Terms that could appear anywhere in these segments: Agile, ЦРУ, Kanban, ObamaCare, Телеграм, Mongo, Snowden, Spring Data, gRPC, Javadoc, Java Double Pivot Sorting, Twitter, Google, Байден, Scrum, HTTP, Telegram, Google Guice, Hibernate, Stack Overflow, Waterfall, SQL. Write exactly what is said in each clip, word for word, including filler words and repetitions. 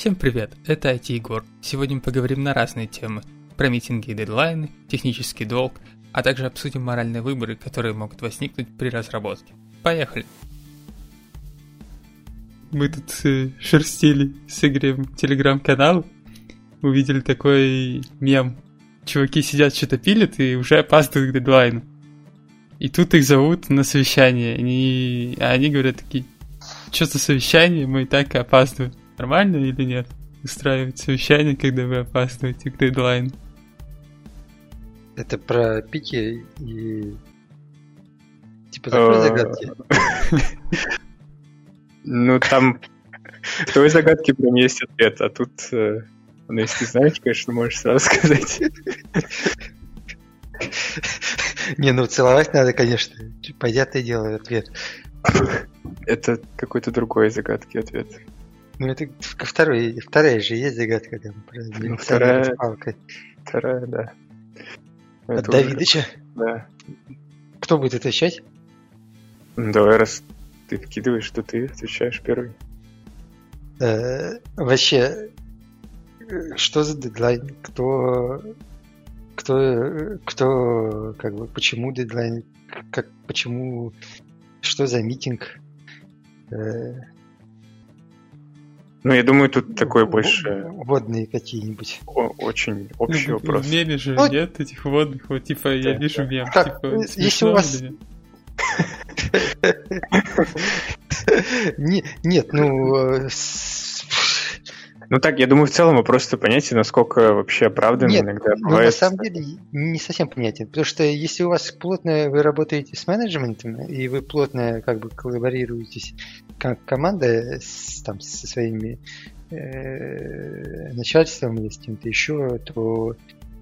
Всем привет, это ай ти-егор. Сегодня мы поговорим на разные темы. Про митинги и дедлайны, технический долг, а также обсудим моральные выборы, которые могут возникнуть при разработке. Поехали! Мы тут э, шерстили с Игорем телеграм-канал, увидели такой мем. Чуваки сидят, что-то пилят и уже опаздывают к дедлайну. И тут их зовут на совещание. Они, а они говорят такие: что за совещание, мы и так опаздываем. Нормально или нет? Устраивать совещание, когда вы опаздываете к дедлайну. Это про пики и... Типа такой загадки. Ну там... В твоей загадке прям есть ответ, а тут... Ну если знаешь, конечно, можешь сразу сказать. Не, ну целовать надо, конечно. Пойдет и делай ответ. Это какой-то другой загадки ответ. Ну это второй, вторая же есть загадка там. Ну, вторая, вторая, да. От это Давидыча? Уже... Да. Кто будет отвечать? Ну, давай, раз ты вкидываешь, что ты отвечаешь первый. Э-э- вообще, что за дедлайн? Кто... Кто... Кто... Как бы, почему дедлайн? Как... Почему... Что за митинг? Э-э- Ну, я думаю, тут такое больше... Водные какие-нибудь. О- очень общий ну, вопрос. В меме же ну, нет этих водных, вот, типа, да, я вижу мем, да. Типа, ну, если у вас... Нет, ну... Ну так, я думаю, в целом вы просто понятие, насколько вообще оправдан иногда бывает... Нет, на самом деле не совсем понятен, потому что если у вас плотно вы работаете с менеджментом, и вы плотно как бы коллаборируетесь как команда с, там, со своими э, начальством или с кем-то еще, то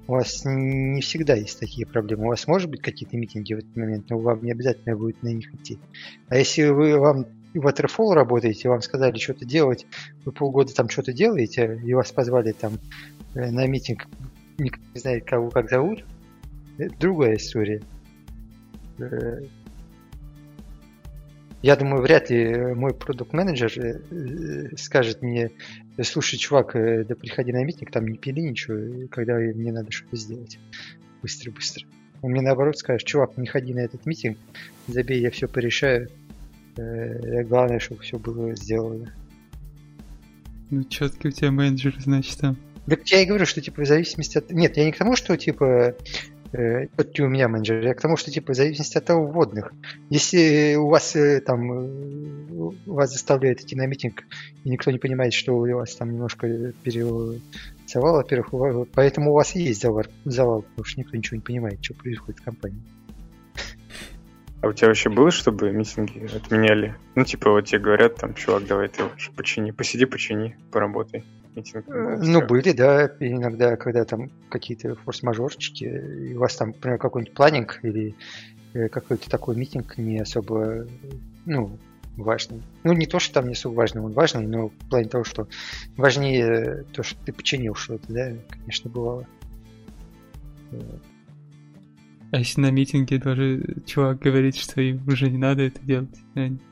у вас не всегда есть такие проблемы. У вас может быть какие-то митинги в этот момент, но вам не обязательно будет на них идти. А если вы вам в Waterfall работаете, вам сказали что-то делать, вы полгода там что-то делаете, и вас позвали там на митинг, никто не знает, кого как зовут, это другая история. Я думаю, вряд ли мой продукт-менеджер скажет мне: слушай, чувак, да приходи на митинг, там не пили ничего, когда мне надо что-то сделать. Быстро-быстро. Он мне наоборот скажет: чувак, не ходи на этот митинг, забей, я все порешаю. Главное, чтобы все было сделано. Ну, четкий у тебя менеджер, значит, там. Так я и говорю, что, типа, в зависимости от... Нет, я не к тому, что, типа, э, четкий у меня менеджер, я к тому, что, типа, в зависимости от того, вводных. Если у вас, э, там, вас заставляет идти на митинг, и никто не понимает, что у вас там немножко пересовал, во-первых, у вас... поэтому у вас и есть завал, завал, потому что никто ничего не понимает, что происходит в компании. А у тебя вообще было, чтобы митинги отменяли? Ну, типа, вот тебе говорят, там, чувак, давай ты лучше почини, посиди, почини, поработай. Митинг, ну, были, да, иногда, когда там какие-то форс-мажорчики, и у вас там, например, какой-нибудь планинг или какой-то такой митинг не особо, ну, важный. Ну, не то, что там не особо важный, он важный, но в плане того, что важнее то, что ты починил что-то, да, конечно, бывало. А если на митинге тоже чувак говорит, что им уже не надо это делать,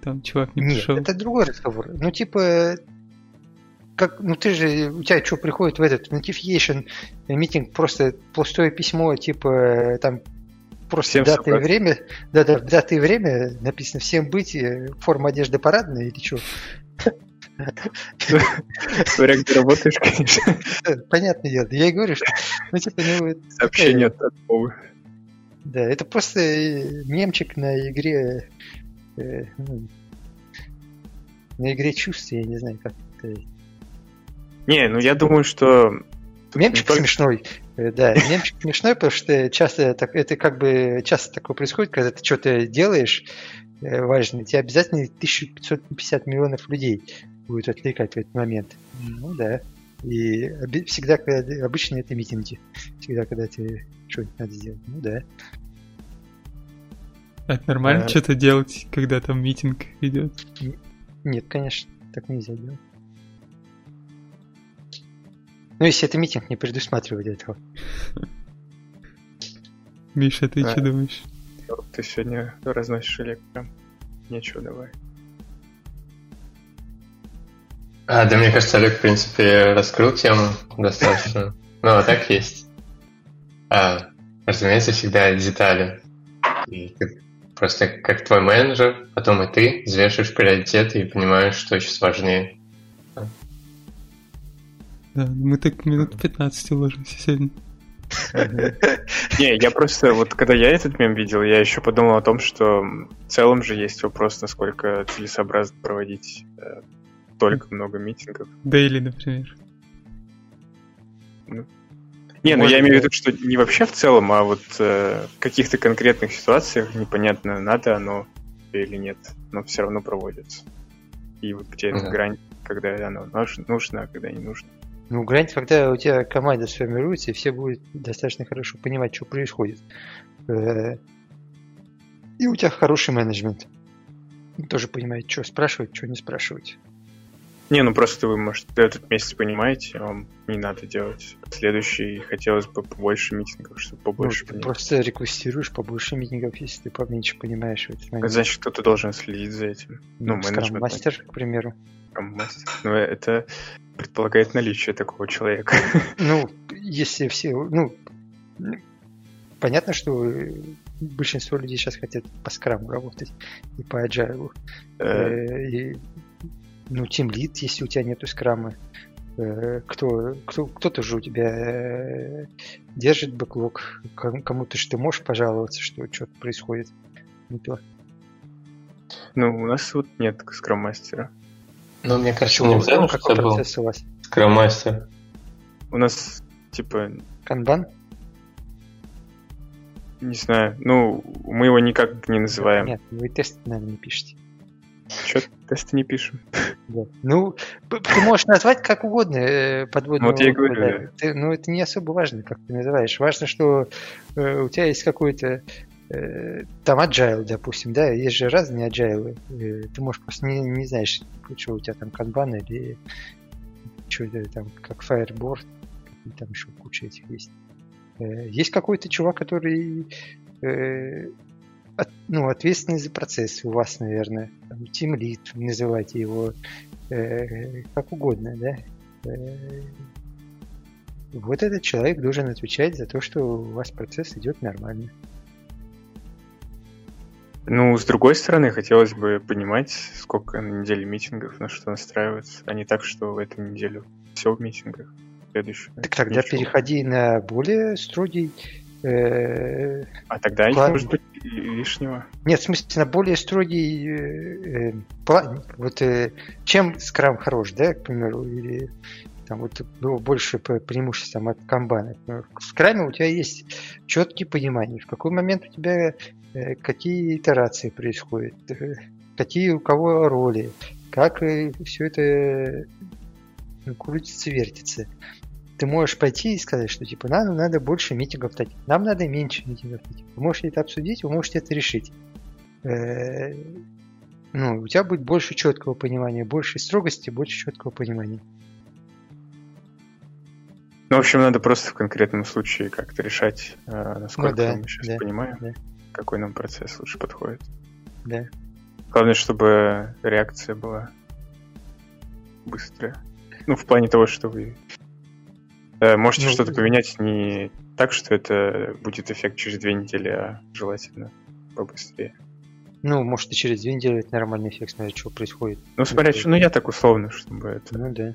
там чувак не пришел. Нет, это другой разговор. Ну, типа, как, ну ты же, у тебя что приходит в этот notification митинг, просто пустое письмо, типа, там просто дата и время, да-да, дата и время написано, всем быть, форма одежды парадная или что? Варяг, ты работаешь, конечно. Понятное дело, я и говорю, что... Сообщение от Бога. Да, это просто мемчик на игре, э, ну, на игре чувств, я не знаю, как это... Не, ну я думаю, что... Мемчик только... смешной, да, мемчик смешной, потому что часто так, это как бы часто такое происходит, когда ты что-то делаешь важное, тебе обязательно тысяча пятьсот пятьдесят миллионов людей будет отвлекать в этот момент. Ну да, и всегда, когда... Обычно это митинги, всегда, когда ты... Что-нибудь надо сделать, ну да. Это нормально а... что-то делать, когда там митинг идет? Нет, конечно, так нельзя делать. Ну, если это митинг, не предусматривает этого. Миша, ты что думаешь? Ты сегодня разносишь электром. Нечего, давай. А, да, мне кажется, Олег, в принципе, раскрыл тему достаточно. Ну, а так есть. А, разумеется, всегда детали. И ты, просто как твой менеджер, потом и ты взвешиваешь приоритеты и понимаешь, что сейчас важнее. Да, мы так минут пятнадцать уложимся сегодня. Не, я просто, вот когда я этот мем видел, я еще подумал о том, что в целом же есть вопрос, насколько целесообразно проводить только много митингов. Дейли, например. Не, ну я имею в виду, что не вообще в целом, а вот в каких-то конкретных ситуациях непонятно, надо оно или нет, но все равно проводится. И вот где эта грань, когда оно нужно, а когда не нужно. Ну, грань, когда у тебя команда сформируется, и все будут достаточно хорошо понимать, что происходит. И у тебя хороший менеджмент. Тоже понимает, что спрашивать, что не спрашивать. Не, ну просто вы, может, в этот месяц понимаете, вам не надо делать. Следующий хотелось бы побольше митингов, чтобы побольше ну, понимать. Ты просто реквестируешь побольше митингов, если ты поменьше понимаешь. Это значит, кто-то должен следить за этим. Ну, ну менеджмент. Мастер, к примеру. Ну, это предполагает наличие такого человека. Ну, если все... Ну, понятно, что большинство людей сейчас хотят по скраму работать и по agile. И, ну, тимлид, если у тебя нету скрама. Кто, кто, кто-то же у тебя держит бэклог. Кому-то же ты можешь пожаловаться, что что-то происходит не то. Ну, у нас вот нет скрам-мастера. Ну, мне кажется, не обязательно, что это был скром-мастер. У нас, типа... Kanban? Не знаю. Ну, мы его никак не называем. Нет, вы тесты, наверное, не пишете. Чё, тесты не пишем? Ну, ты можешь назвать как угодно подводную. Вот я и говорю. Но это не особо важно, как ты называешь. Важно, что у тебя есть какой-то... Там agile, допустим, да, есть же разные agile. Ты можешь просто не, не знаешь, что у тебя там Kanban или что это там, как Fireboard, и там еще куча этих есть. Есть какой-то чувак, который ну, ответственный за процесс у вас, наверное. Team Lead, называйте его как угодно, да. Вот этот человек должен отвечать за то, что у вас процесс идет нормально. Ну, с другой стороны, хотелось бы понимать, сколько на неделе митингов, на что настраиваться, а не так, что в эту неделю все в митингах, следующую. Так тогда ничего. Переходи на более строгий... Э, а тогда план... не может быть лишнего. Нет, в смысле, на более строгий э, э, план. Вот э, чем скрам хорош, да, к примеру, или там вот было больше преимуществ от Kanban. В скраме у тебя есть четкие понимания, в какой момент у тебя... какие итерации происходят, какие у кого роли, как все это крутится, вертится. Ты можешь пойти и сказать, что типа нам надо больше митингов таких, нам надо меньше митингов таких. Вы можете это обсудить, вы можете это решить. Ну, у тебя будет больше четкого понимания, больше строгости, больше четкого понимания. Ну, в общем, надо просто в конкретном случае как-то решать, насколько ну, да, мы сейчас да, понимаем. Да. Какой нам процесс лучше подходит. Да. Главное, чтобы реакция была быстрая. Ну, в плане того, что вы э, можете ну, что-то поменять не так, что это будет эффект через две недели, а желательно побыстрее. Ну, может, и через две недели это нормальный эффект, смотря что происходит. Ну, смотря что, ну, я так условно, чтобы это... Ну, да.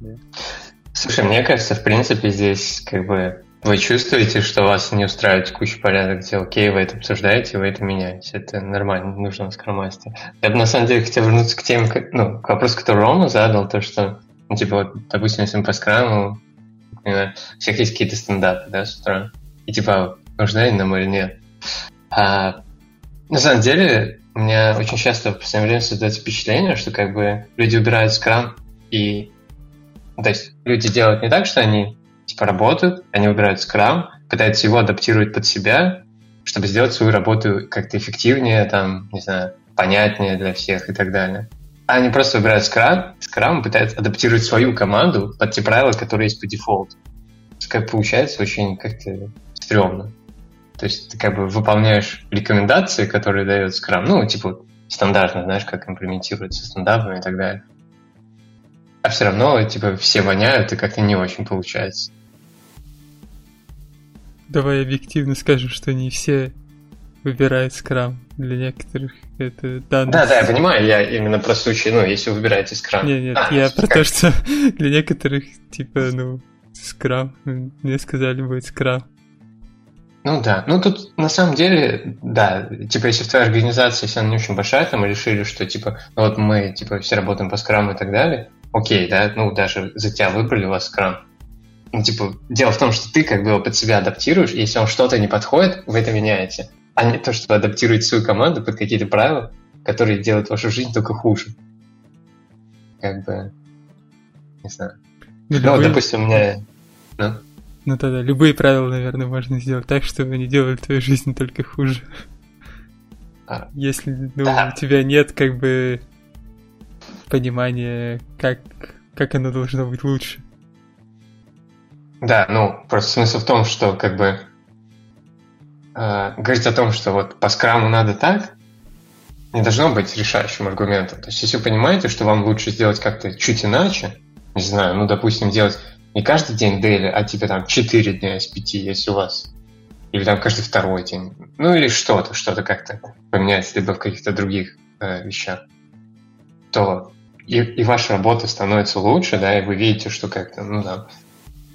да. Слушай, мне кажется, в принципе, здесь как бы... Вы чувствуете, что вас не устраивает куча порядок дел, окей, вы это обсуждаете, вы это меняете. Это нормально, нужно скромастеру. Я бы на самом деле хотел вернуться к теме, ну, к вопросу, который Рома задал, то, что, ну, типа, вот, допустим, если мы по скраму, например, у всех есть какие-то стендапы, да, с утра. И типа, нужна ли нам или нет. А на самом деле, у меня очень часто в последнее время создается впечатление, что как бы люди убирают скрам, и то есть люди делают не так, что они. Типа работают, они выбирают скрам, пытаются его адаптировать под себя, чтобы сделать свою работу как-то эффективнее, там, не знаю, понятнее для всех и так далее. А они просто выбирают скрам, скрам пытаются адаптировать свою команду под те правила, которые есть по дефолту. Как получается, очень как-то стрёмно. То есть ты как бы выполняешь рекомендации, которые дает скрам, ну, типа стандартно, знаешь, как имплементируется стандартами и так далее. а все равно, типа, все воняют, и как-то не очень получается. Давай объективно скажем, что не все выбирают Scrum. Для некоторых это данные. Да, да, я понимаю, я именно про случай, ну, если вы выбираете Scrum. Нет, нет, а, я про как? то, что для некоторых, типа, ну, Scrum, мне сказали, будет Scrum. Ну да, ну тут на самом деле, да, типа, если в твоей организации, если она не очень большая, там, решили, что, типа, ну вот мы, типа, все работаем по Scrum и так далее, окей, да, ну, даже за тебя выбрали у вас Scrum. Ну, типа, дело в том, что ты как бы его под себя адаптируешь, и если вам что-то не подходит, вы это меняете. А не то, что вы адаптируете свою команду под какие-то правила, которые делают вашу жизнь только хуже. Как бы, не знаю. Ну, любые... вот, допустим, у меня... Ну? ну, да-да, любые правила, наверное, можно сделать так, чтобы они делали твою жизнь только хуже. А, Если, ну, да. у тебя нет, как бы, понимания, как, как оно должно быть лучше. Да, ну, просто смысл в том, что, как бы, э, говорить о том, что вот по скраму надо так, не должно быть решающим аргументом. То есть, если вы понимаете, что вам лучше сделать как-то чуть иначе, не знаю, ну, допустим, делать не каждый день дейли, а типа там четыре дня из пяти, если у вас, или там каждый второй день, ну, или что-то, что-то как-то поменяется, либо в каких-то других э, вещах, то и, и ваша работа становится лучше, да, и вы видите, что как-то, ну, да,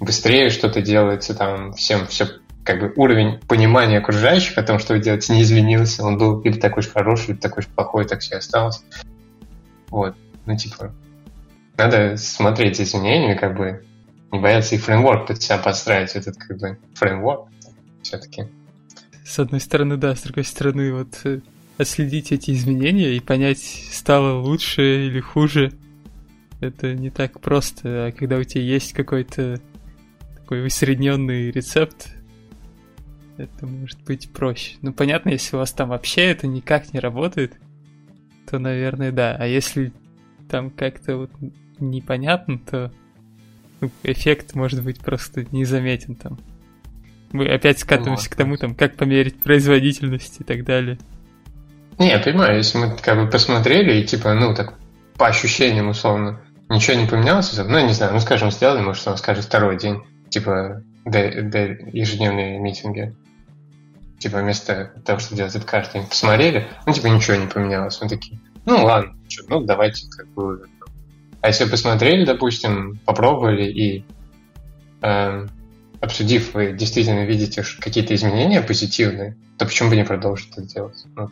быстрее что-то делается, там всем все, как бы уровень понимания окружающих о том, что вы делаете, не изменился, он был или такой же хороший, или такой же плохой, так все и осталось. Вот, ну типа, надо смотреть за изменениями, как бы не бояться и фреймворк под себя подстраивать, этот как бы фреймворк все-таки. С одной стороны, да, с другой стороны, вот отследить эти изменения и понять, стало лучше или хуже, это не так просто, а когда у тебя есть какой-то такой усредненный рецепт, это может быть проще. Ну, понятно, если у вас там вообще это никак не работает, то, наверное, да. А если там как-то вот непонятно, то ну, эффект может быть просто незаметен там. Мы опять скатываемся ну, к тому, там, как померить производительность и так далее. Не, я понимаю, если мы как бы посмотрели и типа, ну, так по ощущениям, условно, ничего не поменялось, ну, я не знаю, ну, скажем, сделали, может, он скажет второй день, типа, до, до ежедневные митинги. Типа, вместо того, что делать это каждый день, посмотрели, ну, типа, ничего не поменялось. Мы такие, ну, ладно, что, ну, давайте как бы... А если посмотрели, допустим, попробовали и э, обсудив, вы действительно видите какие-то изменения позитивные, то почему бы не продолжить это делать? Ну.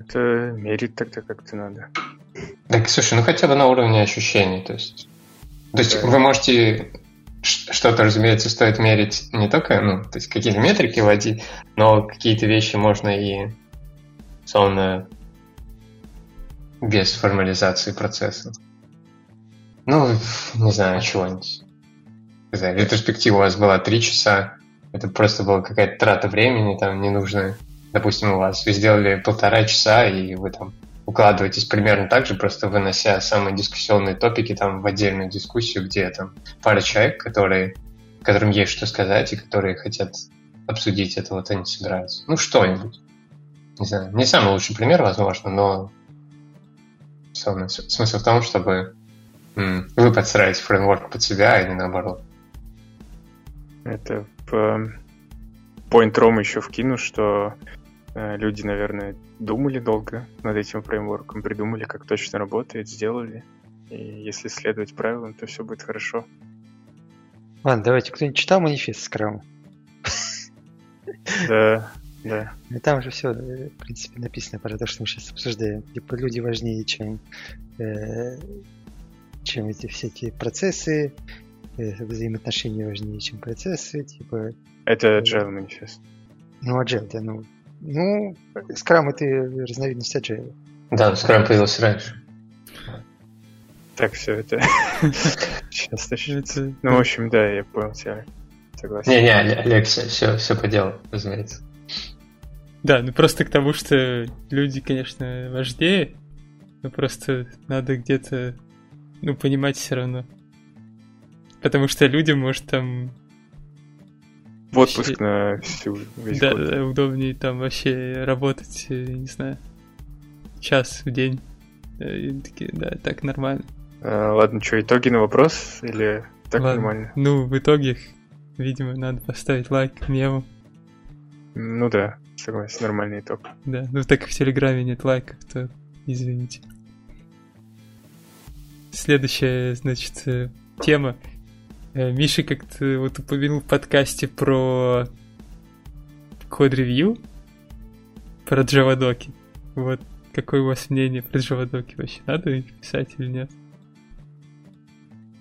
Это мерить так-то как-то надо. Так, слушай, ну, хотя бы на уровне ощущений, то есть... То есть, да. Вы можете... Что-то, разумеется, стоит мерить не только, ну, то есть какие-то метрики вводить, но какие-то вещи можно и, словно, без формализации процесса. Ну, не знаю, чего-нибудь. Не знаю, ретроспектива у вас была три часа, это просто была какая-то трата времени, там, ненужная. Допустим, у вас вы сделали полтора часа, и вы там укладываетесь примерно так же, просто вынося самые дискуссионные топики там в отдельную дискуссию, где там пара человек, которые, которым есть что сказать и которые хотят обсудить это, вот они собираются. Ну, что-нибудь. Не знаю, не самый лучший пример, возможно, но смысл в том, чтобы вы подстраиваете фреймворк под себя или наоборот. Это по Point.rom еще вкину, что люди, наверное, думали долго над этим фреймворком, придумали, как точно работает, сделали. И если следовать правилам, то все будет хорошо. Ладно, давайте, кто-нибудь читал манифест Scrum? Да, да. И там же все, в принципе, написано про то, что мы сейчас обсуждаем. Типа, люди важнее, чем, э, чем эти всякие процессы, э, взаимоотношения важнее, чем процессы, типа... Это Agile э, манифест. Ну, Agile, да, ну... Ну, Scrum — это разновидность Agile. Да, Scrum появился раньше. Так, все это... Сейчас начнется. Ну, в общем, да, я понял тебя. Согласен. Не-не, Олег, все по делу, разумеется. Да, ну просто к тому, что люди, конечно, важнее, но просто надо где-то, ну, понимать все равно. Потому что людям, может, там... В отпуск вообще... на всю весь да, год. Да, удобнее там вообще работать, не знаю, час в день. И такие, да, так нормально. Ладно, что, итоги на вопрос? Или так Ладно. Нормально? Ну, в итоге, видимо, надо поставить лайк, мему. Ну да, согласен, нормальный итог. Да, ну так как в Телеграме нет лайков, то извините. Следующая, значит, тема. Миша как-то вот упомянул в подкасте про код-ревью, про Javadoc. Вот какое у вас мнение про Javadoc вообще? Надо их писать или нет?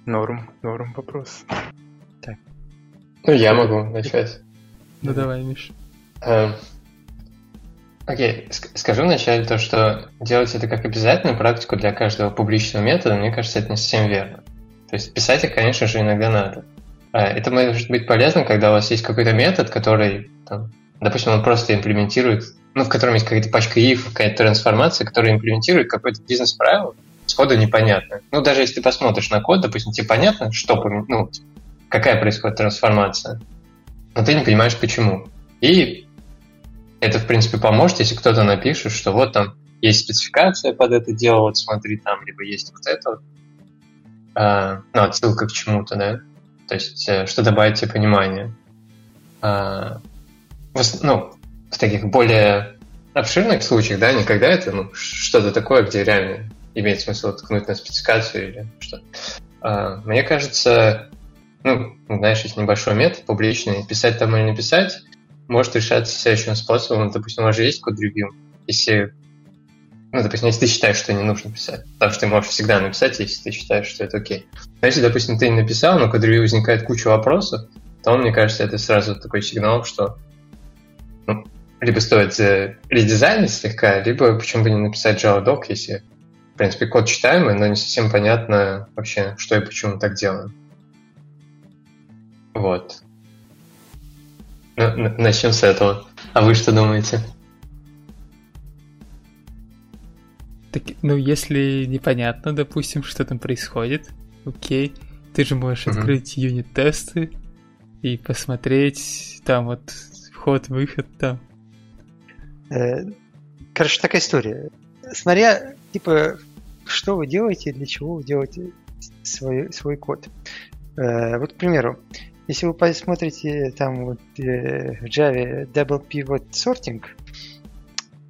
Норм, норм вопрос. Так. Ну, я могу начать. Ну, давай, Миш. Эм, окей, С- скажу вначале то, что делать это как обязательную практику для каждого публичного метода, мне кажется, это не совсем верно. То есть писать их, конечно же, иногда надо. Это может быть полезно, когда у вас есть какой-то метод, который, там, допустим, он просто имплементирует, ну, в котором есть какая-то пачка if, какая-то трансформация, которая имплементирует какое-то бизнес-правило, сходу непонятно. Ну, даже если ты посмотришь на код, допустим, тебе понятно, что, ну, какая происходит трансформация, но ты не понимаешь, почему. И это, в принципе, поможет, если кто-то напишет, что вот там есть спецификация под это дело, вот смотри там, либо есть вот это вот. А, ну, отсылка к чему-то, да? То есть, что добавит тебе понимание. А, в, ну, в таких более обширных случаях, да, никогда это, ну, что-то такое, где реально имеет смысл ткнуть на спецификацию или что. А, мне кажется, ну, знаешь, есть небольшой метод публичный, писать там или не писать, может решаться следующим способом. Допустим, у вас же есть код-ревью. Если, ну, допустим, если ты считаешь, что не нужно писать, потому что ты можешь всегда написать, если ты считаешь, что это окей. Но если, допустим, ты не написал, но код-ревью возникает куча вопросов, то, мне кажется, это сразу такой сигнал, что, ну, либо стоит редизайнить слегка, либо почему бы не написать Javadoc, если, в принципе, код читаемый, но не совсем понятно вообще, что и почему так делаем. Вот. Ну, начнем с этого. А вы что думаете? Так, ну, если непонятно, допустим, что там происходит, окей, ты же можешь mm-hmm. открыть юнит-тесты и посмотреть там вот вход-выход там. Короче, такая история. Смотря, типа, что вы делаете, для чего вы делаете свой, свой код. Вот, к примеру, если вы посмотрите там вот в Java Double Pivot Sorting,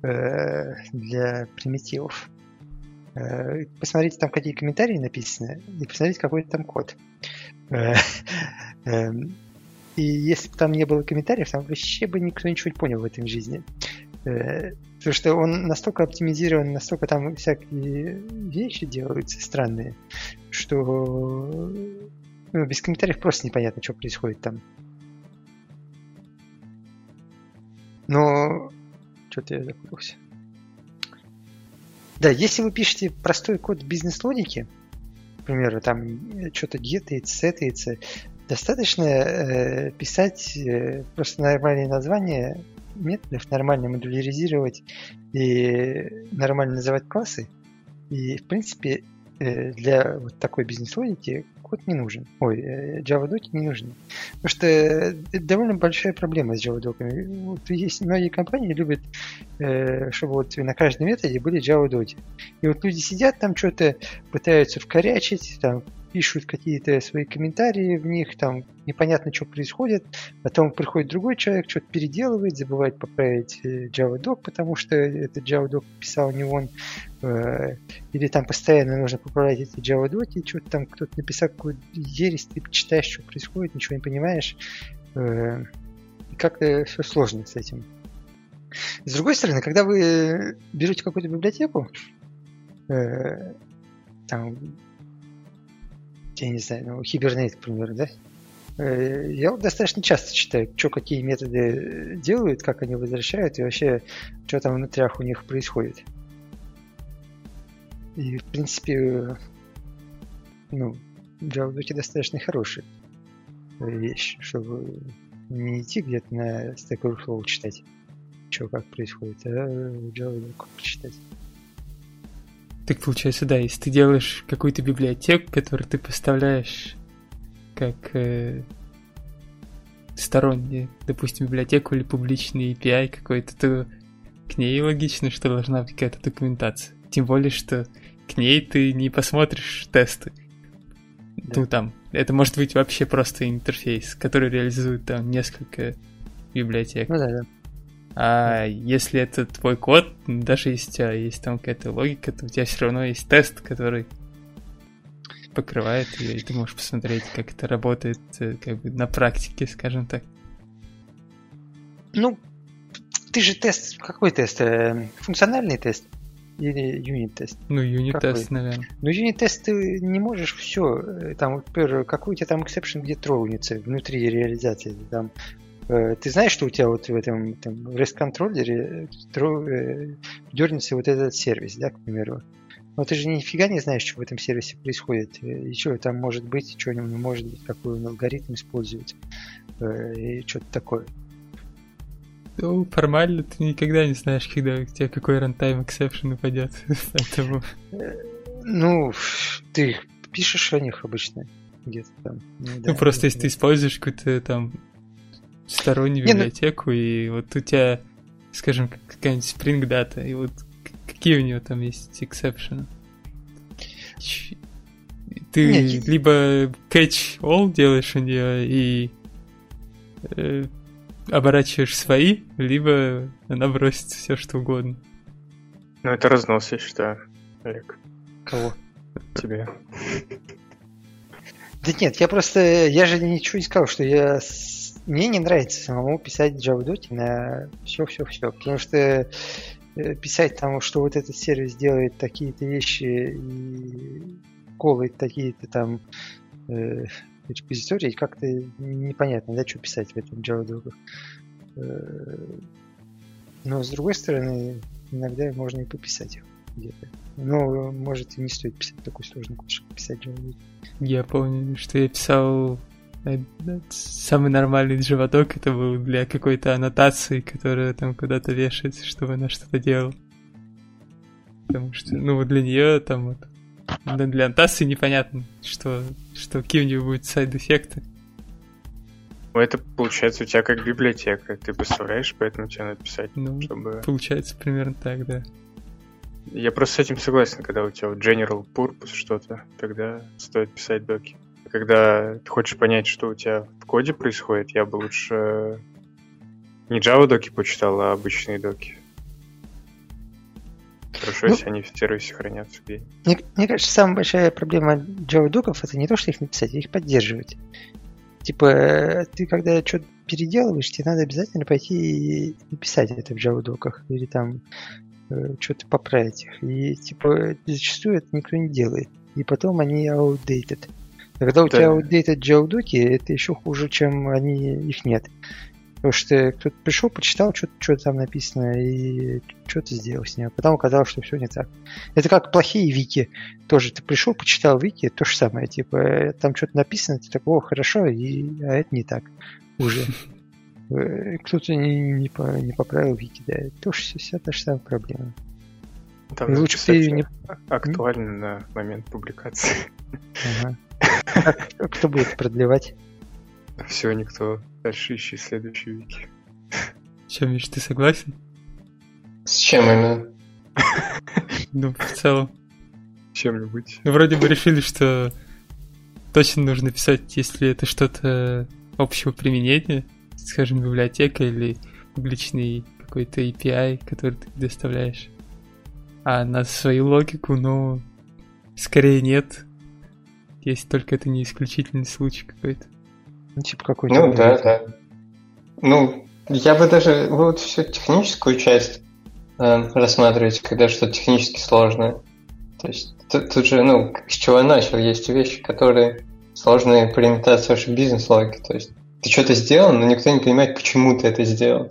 для примитивов. Посмотрите там, какие комментарии написаны, и посмотрите, какой там код. И если бы там не было комментариев, там вообще бы никто ничего не понял в этой жизни. Потому что он настолько оптимизирован, настолько там всякие вещи делаются странные, что, ну, без комментариев просто непонятно, что происходит там. Но что-то я запутался. Да, если вы пишете простой код бизнес-логики, к примеру, там что-то гетается, сетается, достаточно э, писать э, просто нормальные названия методов, нормально модуляризировать и нормально называть классы. И, в принципе, э, для вот такой бизнес-логики код не нужен. Ой, э, Javadoc не нужен. Потому что это довольно большая проблема с Javadoc. Вот есть многие компании любят, э, чтобы вот на каждом методе были Javadoc. И вот люди сидят там, что-то пытаются вкорячить, там, пишут какие-то свои комментарии в них, там непонятно, что происходит. Потом приходит другой человек, что-то переделывает, забывает поправить Javadoc, потому что этот Javadoc писал не он. Или там постоянно нужно поправлять эти Javadoc, и что-то там кто-то написал какую-то ересь, ты читаешь, что происходит, ничего не понимаешь. И как-то все сложно с этим. С другой стороны, когда вы берете какую-то библиотеку, там, я не знаю, ну, Hibernate, к примеру, да? Я достаточно часто читаю, что какие методы делают, как они возвращают, и вообще, что там внутрях у них происходит. И, в принципе, ну, Javadoc достаточно хорошая вещь, чтобы не идти где-то на Stack Overflow читать, что как происходит, а Javadoc почитать. Так получается, да, если ты делаешь какую-то библиотеку, которую ты поставляешь как э, стороннюю, допустим, библиотеку или публичный эй пи ай какой-то, то к ней логично, что должна быть какая-то документация. Тем более, что к ней ты не посмотришь тесты. Да. Ну, там, это может быть вообще просто интерфейс, который реализует там несколько библиотек. Ну, да, да. А если это твой код, даже если у тебя есть там какая-то логика, то у тебя все равно есть тест, который покрывает ее, и ты можешь посмотреть, как это работает, как бы на практике, скажем так. Ну, ты же тест, какой тест? Функциональный тест или юнит-тест? Ну, юнит-тест, наверное. Ну, юнит-тест ты не можешь все, там, какой у тебя там эксепшн где тронется внутри реализации, там. Ты знаешь, что у тебя вот в этом там, REST-контроллере дернется вот этот сервис, да, к примеру. Но ты же нифига не знаешь, что в этом сервисе происходит, и что там может быть, что не может быть, какой он алгоритм использует, и что-то такое. Ну, формально ты никогда не знаешь, когда у тебя какой рантайм эксепшн упадет. Ну, ты пишешь о них обычно где-то там. Ну, просто если ты используешь какую-то там стороннюю библиотеку, и вот у тебя, скажем, какая-нибудь Spring Data, и вот какие у него там есть эксепшены? Ты Нет, либо catch-all делаешь у нее и э, оборачиваешь свои, либо она бросит все, что угодно. Ну, это разнос, я считаю, Олег. Кого? Тебе. Да нет, я просто... Я же ничего не сказал, что я... Мне не нравится самому писать в Javadoc на все-все-все, потому что писать там, что вот этот сервис делает такие-то вещи и колает такие-то там э, репозитории, как-то непонятно, да, что писать в этом Javadoc. Но, с другой стороны, иногда можно и пописать их где-то. Но, может, и не стоит писать такой сложный код, чтобы писать Javadoc. Я помню, что я писал... Самый нормальный Javadoc это был для какой-то аннотации, которая там куда-то вешается, чтобы она что-то делала. Потому что, ну вот для нее там вот... Для аннотации непонятно, что, что какие у нее будут сайд-эффекты. Ну это получается у тебя как библиотека, ты представляешь, поэтому тебе надо писать, ну, чтобы... Получается примерно так, да. Я просто с этим согласен, когда у тебя general purpose что-то, тогда стоит писать доки. Когда ты хочешь понять, что у тебя в коде происходит, я бы лучше не Javadoc почитал, а обычные доки. Хорошо, ну, если они в сервисе хранятся. Где... Мне, мне кажется, самая большая проблема Javadoc это не то, что их написать, а их поддерживать. Типа, ты когда что-то переделываешь, тебе надо обязательно пойти и написать это в Javadoc или там что-то поправить их. И типа зачастую это никто не делает. И потом они outdated. Когда у да. тебя outdated Javadoc, это еще хуже, чем они их нет. Потому что кто-то пришел, почитал, что-то, что-то там написано, и что-то сделал с ним. А потом оказалось, что все не так. Это как плохие вики. Тоже ты пришел, почитал вики, то же самое. Типа, там что-то написано, ты такой, о, хорошо, и... а это не так уже. Кто-то не, не, по, не поправил вики, да. Это же вся та же самая проблема. Там лучше ты не... актуально на момент публикации. Ага. А кто будет продлевать? Все, никто. Дальше ищи следующие вики. Че, Миш, ты согласен? С чем именно? Ну, в целом. С чем-нибудь. Ну, вроде бы решили, что точно нужно писать, если это что-то общего применения, скажем, библиотека или публичный какой-то эй пи ай, который ты предоставляешь. А на свою логику, ну, скорее нет. Если только это не исключительный случай какой-то. Ну, типа какой-то... Ну, да, да. Ну, я бы даже... Вы вот всю техническую часть э, рассматриваете, когда что-то технически сложное. То есть тут, тут же, ну, с чего я начал, есть вещи, которые сложные по имитации вашей бизнес-логики. То есть ты что-то сделал, но никто не понимает, почему ты это сделал.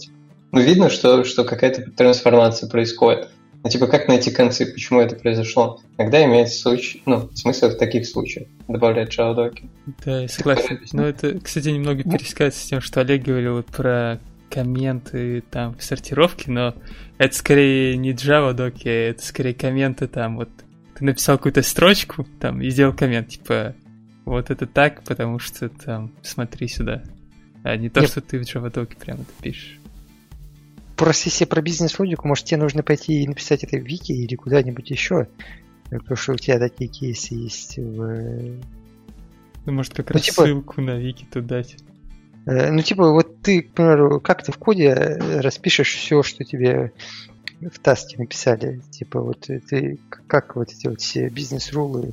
Ну, видно, что, что какая-то трансформация происходит. Ну, типа, как найти концы, почему это произошло? Иногда имеет случай, ну, смысл в таких случаях добавлять Javadoc. Да, я согласен. Но это, кстати, немного пересекается с тем, что Олег говорил вот про комменты там в сортировке, но это скорее не Javadoc, это скорее комменты там, вот ты написал какую-то строчку там и сделал коммент, типа, вот это так, потому что там, смотри сюда. А не то, Нет. что ты в Javadoc прямо это пишешь. Просто если про бизнес-логику, может, тебе нужно пойти и написать это в вики или куда-нибудь еще, Потому что у тебя такие кейсы есть в... Ну, может, как ну, раз типа... ссылку на Вики-то дать. Ну, типа, вот ты, к примеру, как ты в коде распишешь все, что тебе в таске написали? Типа, вот ты как вот эти вот все бизнес-рулы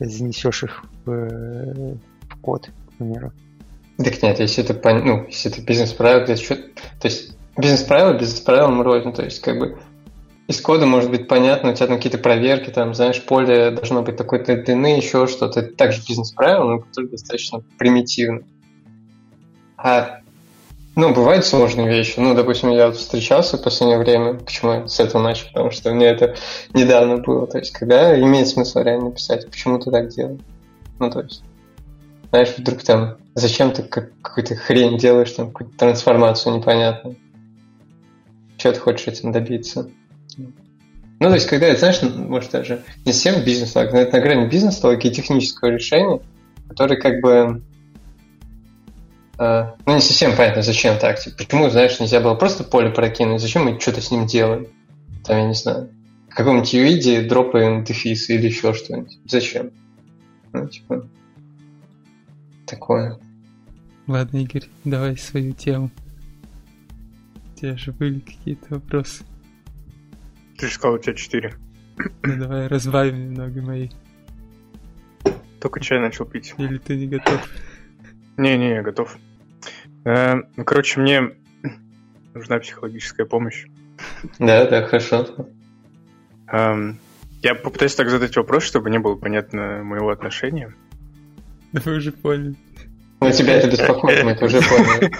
занесешь их в, в код, к примеру? Так нет, если это, ну, если это бизнес-правило, то есть, что... то есть бизнес-правило, бизнес-правилом рознь, то есть, как бы, из кода может быть понятно, у тебя там какие-то проверки, там, знаешь, поле должно быть такой-то длины, еще что-то. Это также бизнес-правило, но только достаточно примитивно. А, ну, бывают сложные вещи. Ну, допустим, я встречался в последнее время. Почему я с этого начал? Потому что мне это недавно было. То есть, когда имеет смысл реально писать, почему ты так делаешь? Ну, то есть, знаешь, вдруг там, зачем ты какую-то хрень делаешь, там, какую-то трансформацию непонятную? Чего ты хочешь этим добиться? Ну, то есть, когда это, знаешь, может, даже не всем бизнес-лог, но это на грани бизнес-логики и технического решения, который как бы, э, ну, не совсем понятно, зачем так. Типа, почему, знаешь, нельзя было просто поле прокинуть, зачем мы что-то с ним делаем? Там, я не знаю, в каком-нибудь виде дропаем дефис или еще что-нибудь. Зачем? Ну, типа, такое. Ладно, Игорь, давай свою тему. У тебя же были какие-то вопросы. Ты же сказал, у тебя четыре. Ну давай разбавим немного мои. Только чай начал пить. Или ты не готов? Не-не, я готов. Ну, короче, мне нужна психологическая помощь. Да, да, хорошо. Я попытаюсь так задать вопрос, чтобы не было понятно моего отношения. Да вы уже поняли. Ну, тебя это беспокоит, мы это уже поняли.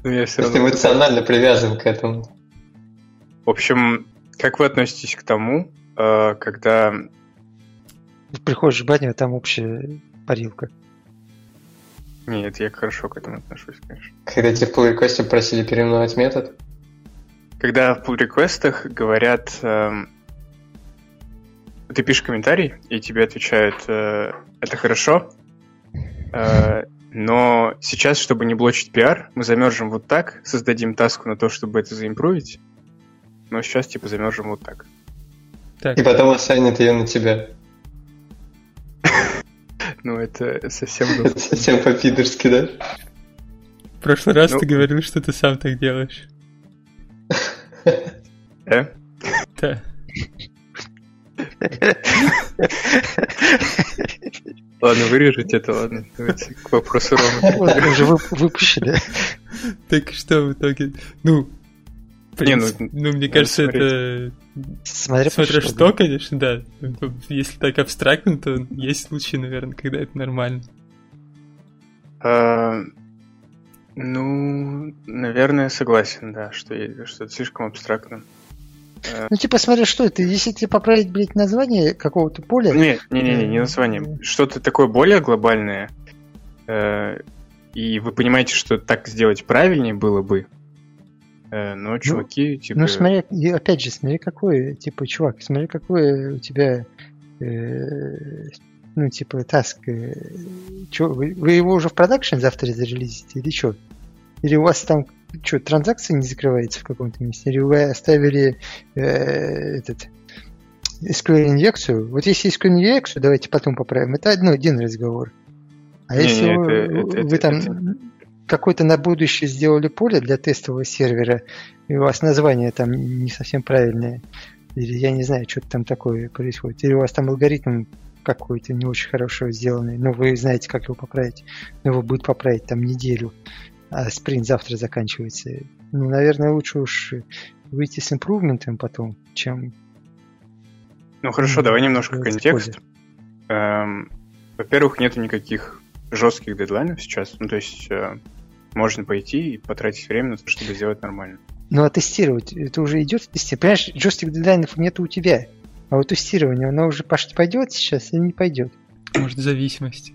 Просто эмоционально привязан к этому. В общем, как вы относитесь к тому, когда... Приходишь в баню, а там общая парилка. Нет, я хорошо к этому отношусь, конечно. Когда тебе в pull-реквесте просили переименовать метод? Когда в pull-реквестах говорят... Э, ты пишешь комментарий, и тебе отвечают, э, это хорошо, э, но сейчас, чтобы не блочить пиар, мы замержим вот так, создадим таску на то, чтобы это заимпровить, но сейчас, типа, замержим вот так. так. И потом осанят ее на тебя. Ну, это совсем... Это совсем по-пидорски, да? В прошлый раз ты говорил, что ты сам так делаешь. Да? Да. Ладно, вырежете это, ладно. Давайте к вопросу Ромы. Мы уже выпущили. Так что в итоге... Ну... Не, ну, ну, мне кажется, смотреть. это... Смотря, Смотря что, что да. конечно, да. Если так абстрактно, то есть случаи, наверное, когда это нормально. А, ну, наверное, согласен, да, что, что это слишком абстрактно. Ну, типа, смотри, что это, если тебе поправить, блядь, название какого-то поля... Нет, не-не-не, не название. Что-то такое более глобальное, и вы понимаете, что так сделать правильнее было бы, но чуваки, ну, типа... Ну, смотри, опять же, смотри, какой, типа, чувак, смотри, какой у тебя, э, ну, типа, таск. Э, чё, вы, вы его уже в продакшн завтра зарелизите или что? Или у вас там, что, транзакция не закрывается в каком-то месте? Или вы оставили э, этот эс кью эль-инъекцию? Вот если эс кью эль-инъекцию, давайте потом поправим. Это ну, один разговор. А не, если не, это, вы, это, вы это, там... Это... какое-то на будущее сделали поле для тестового сервера, и у вас название там не совсем правильное, или я не знаю, что-то там такое происходит, или у вас там алгоритм какой-то не очень хороший сделанный, но вы знаете, как его поправить, но его будет поправить там неделю, а спринт завтра заканчивается. Ну, наверное, лучше уж выйти с импрувментом потом, чем... Ну, хорошо, ну, давай немножко контекст. Эм, во-первых, нету никаких жестких дедлайнов сейчас, ну, то есть э, можно пойти и потратить время на то, чтобы сделать нормально. Ну, а тестировать, это уже идет в тесте. Понимаешь, жестких дедлайнов нет у тебя, а вот тестирование, оно уже, Паш, пойдет сейчас или не пойдет? Может, зависимость.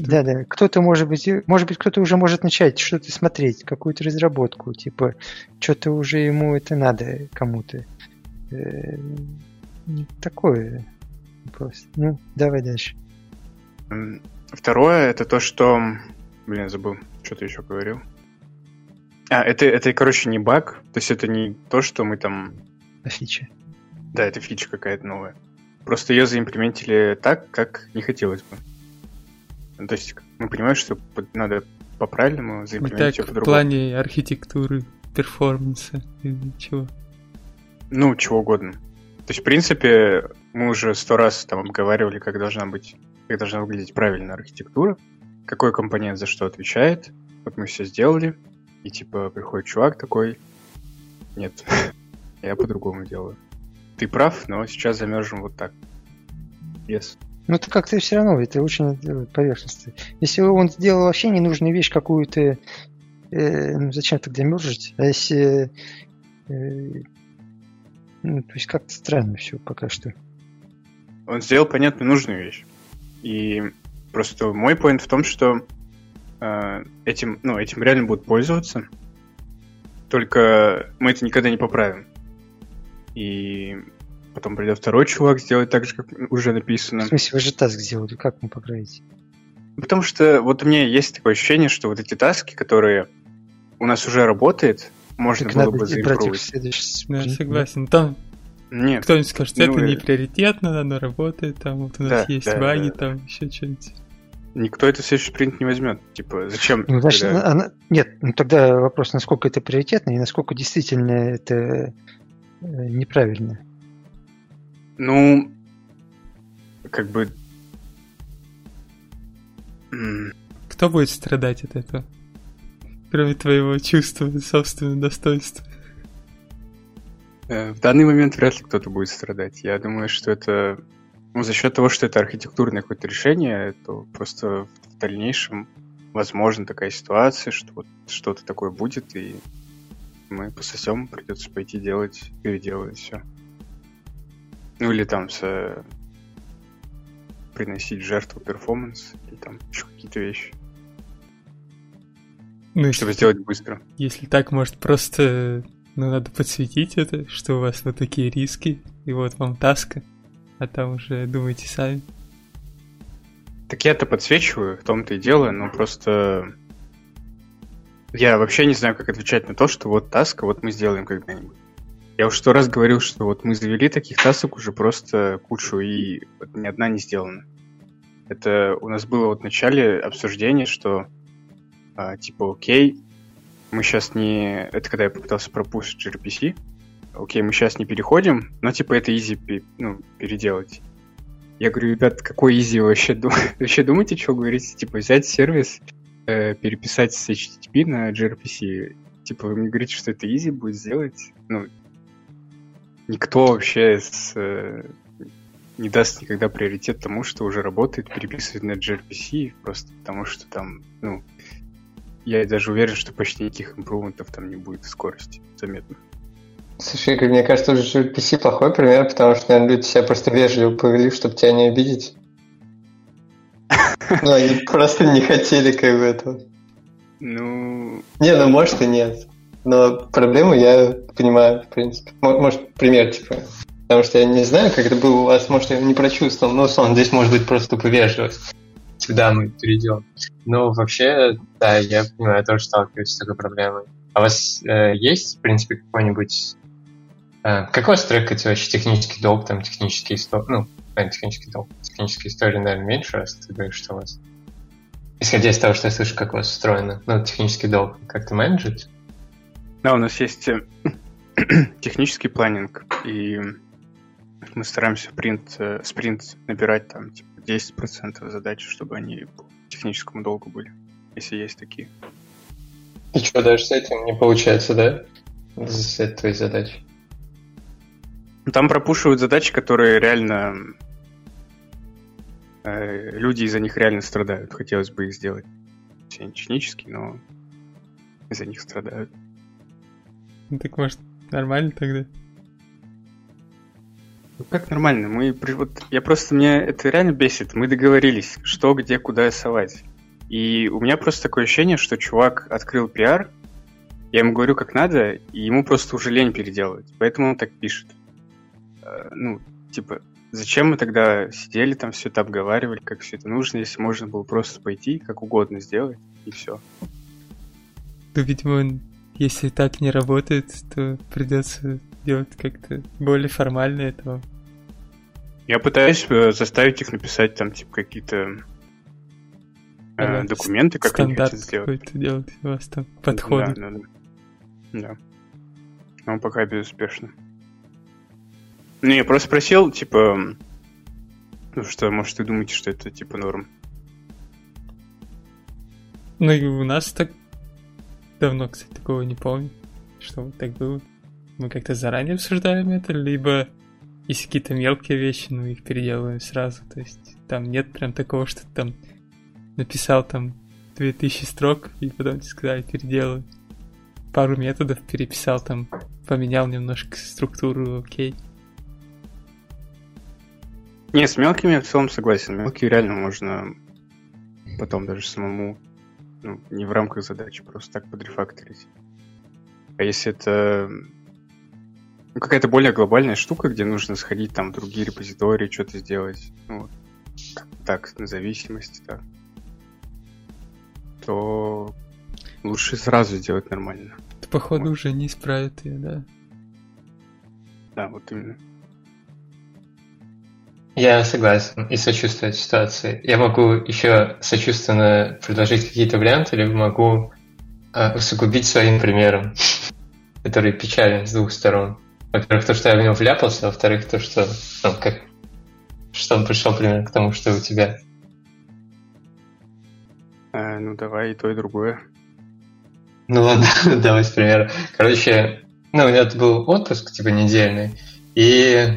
Да-да, кто-то, может быть, может быть, кто-то уже может начать что-то смотреть, какую-то разработку, типа, что-то уже ему это надо кому-то. Э-э- такое просто. Ну, давай дальше. Второе, это то, что... Блин, забыл, что ты еще говорил. А, это, это, короче, не баг. То есть это не то, что мы там... По фиче. Да, это фича какая-то новая. Просто ее заимплементили так, как не хотелось бы. То есть мы понимаем, что надо по-правильному заимплементировать все по-другому. В плане архитектуры, перформанса или чего? Ну, чего угодно. То есть, в принципе, мы уже сто раз там обговаривали, как должна быть, как должна выглядеть правильная архитектура, какой компонент за что отвечает. Вот мы все сделали, и типа приходит чувак такой: нет, я по-другому делаю. Ты прав, но сейчас замержим вот так. Yes. Ну, это как-то все равно, это очень поверхностно. Если он сделал вообще ненужную вещь какую-то, э, ну, зачем тогда мержить? А если... Э, ну, то есть как-то странно все пока что. Он сделал, понятно, нужную вещь. И просто мой поинт в том, что э, этим, ну, этим реально будут пользоваться, только мы это никогда не поправим. И потом придет второй чувак сделать так же, как уже написано. В смысле, вы же таск сделали, как мы поправить? Потому что вот у меня есть такое ощущение, что вот эти таски, которые у нас уже работают, можно так было бы заимпровить. Я согласен, там нет, кто-нибудь скажет, ну, это не приоритетно, оно работает, там вот у нас да, есть да, баги, да, там да. еще что-нибудь. Никто это в следующий спринт не возьмет. Типа, зачем? Ну, значит, тогда... она... Нет, ну тогда вопрос, насколько это приоритетно и насколько действительно это... неправильно. Ну, как бы... Кто будет страдать от этого? Кроме твоего чувства собственного достоинства. В данный момент вряд ли кто-то будет страдать. Я думаю, что это... Ну, за счет того, что это архитектурное какое-то решение, то просто в дальнейшем возможна такая ситуация, что вот что-то такое будет, и... мы пососем, придется пойти делать, переделывать все. Ну или там со... приносить жертву перформанс, или там еще какие-то вещи. Ну, чтобы если... сделать быстро. Если так, может, просто ну, надо подсветить это, что у вас вот такие риски, и вот вам таска, а там уже думайте сами. Так я-то подсвечиваю, в том-то и дело, но просто... Я вообще не знаю, как отвечать на то, что вот таск, вот мы сделаем когда-нибудь. Я уж сто раз говорил, что вот мы завели таких тасок уже просто кучу, и вот ни одна не сделана. Это у нас было вот в начале обсуждение, что а, типа окей, мы сейчас не... Это когда я попытался пропустить gRPC. Окей, мы сейчас не переходим, но типа это изи ну, переделать. Я говорю, ребят, какой изи вы вообще, дум... вообще думаете, что говорите? Типа взять сервис... переписать с эйч ти ти пи на gRPC. Типа, вы мне говорите, что это изи будет сделать? Ну, никто вообще с, э, не даст никогда приоритет тому, что уже работает, переписывать на gRPC, просто потому что там, ну, я даже уверен, что почти никаких импрувментов там не будет в скорости, заметно. Слушай, Игорь, мне кажется, уже gRPC плохой пример, потому что, наверное, люди себя просто вежливо повели, чтобы тебя не обидеть. Ну, они просто не хотели как бы этого. Ну... Не, ну может и нет. Но проблему я понимаю, в принципе. Может, пример, типа. Потому что я не знаю, как это было у вас, может, я не прочувствовал. Но, условно, здесь может быть просто тупо вежливость. Всегда мы перейдем. Но вообще, да, я понимаю, я тоже сталкиваюсь с такой проблемой. А у вас э, есть, в принципе, какой-нибудь... Э, как у вас трекается вообще технический долг, там, технический стол? Ну, а, технический долг. Технические истории, наверное, меньше, раз ты говоришь, что у вас... Исходя из того, что я слышу, как у вас устроено, ну, технический долг как-то менеджить? Да, у нас есть технический планинг, и мы стараемся спринт, спринт набирать там типа десять процентов задач, чтобы они по техническому долгу были, если есть такие. И что, даже с этим не получается, да? С этой твоей задачей? Там пропушивают задачи, которые реально... Люди из-за них реально страдают. Хотелось бы их сделать. Все не технические, но из-за них страдают. Ну так может, нормально тогда? Ну как нормально? Мы вот, я просто... Меня это реально бесит. Мы договорились, что, где, куда совать. И у меня просто такое ощущение, что чувак открыл пиар, я ему говорю, как надо, и ему просто уже лень переделывать. Поэтому он так пишет. Ну, типа... Зачем мы тогда сидели там, все это обговаривали, как все это нужно, если можно было просто пойти, как угодно сделать, и все. Ну, видимо, если так не работает, то придется сделать как-то более формально этого. Я пытаюсь заставить их написать там, типа, какие-то э, документы, как они хотят сделать. Стандарт какой-то делать у вас там, подходы. Да, да, да. да. Но пока безуспешно. Ну, я просто спросил, типа, ну что, может, вы думаете, что это, типа, норм? Ну, и у нас так давно, кстати, такого не помню, что вот так было. Мы как-то заранее обсуждаем это, либо... Если какие-то мелкие вещи, ну их переделываем сразу. То есть там нет прям такого, что ты там написал там две тысячи строк и потом тебе сказали переделай. Пару методов переписал там, поменял немножко структуру, окей. Не, с мелкими я в целом согласен. Мелкие реально можно потом даже самому, ну, не в рамках задачи, просто так подрефакторить. А если это... Ну, какая-то более глобальная штука, где нужно сходить там в другие репозитории, что-то сделать, ну, так, на зависимости, да, то лучше сразу сделать нормально. Это, походу, вот. Уже не исправят ее, да? Да, вот именно. Я согласен и сочувствую ситуации. Я могу еще сочувственно предложить какие-то варианты, либо могу э, усугубить своим примером, который печален с двух сторон. Во-первых, то, что я в него вляпался, а во-вторых, то, что, ну, как, что он пришел примерно к тому, что у тебя. А, ну, давай и то, и другое. Ну, ладно, давай с примера. Короче, ну, у меня был отпуск, типа, недельный, и,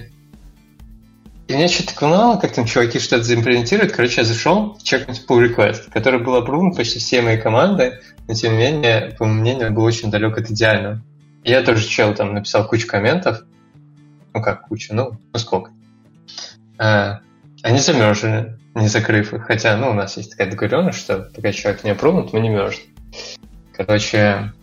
и меня что-то кунало, как там чуваки что-то заимплементируют. Короче, я зашел чекнуть pull request, который был обрубан почти все мои команды, но, тем не менее, по моему мнению, был очень далек от идеального. Я тоже чел там написал кучу комментов. Ну как кучу, ну, ну сколько. А, они замерзли, не закрыв их. Хотя, ну, у нас есть такая договоренность, что пока человек не опрунут, мы не мержим. Короче,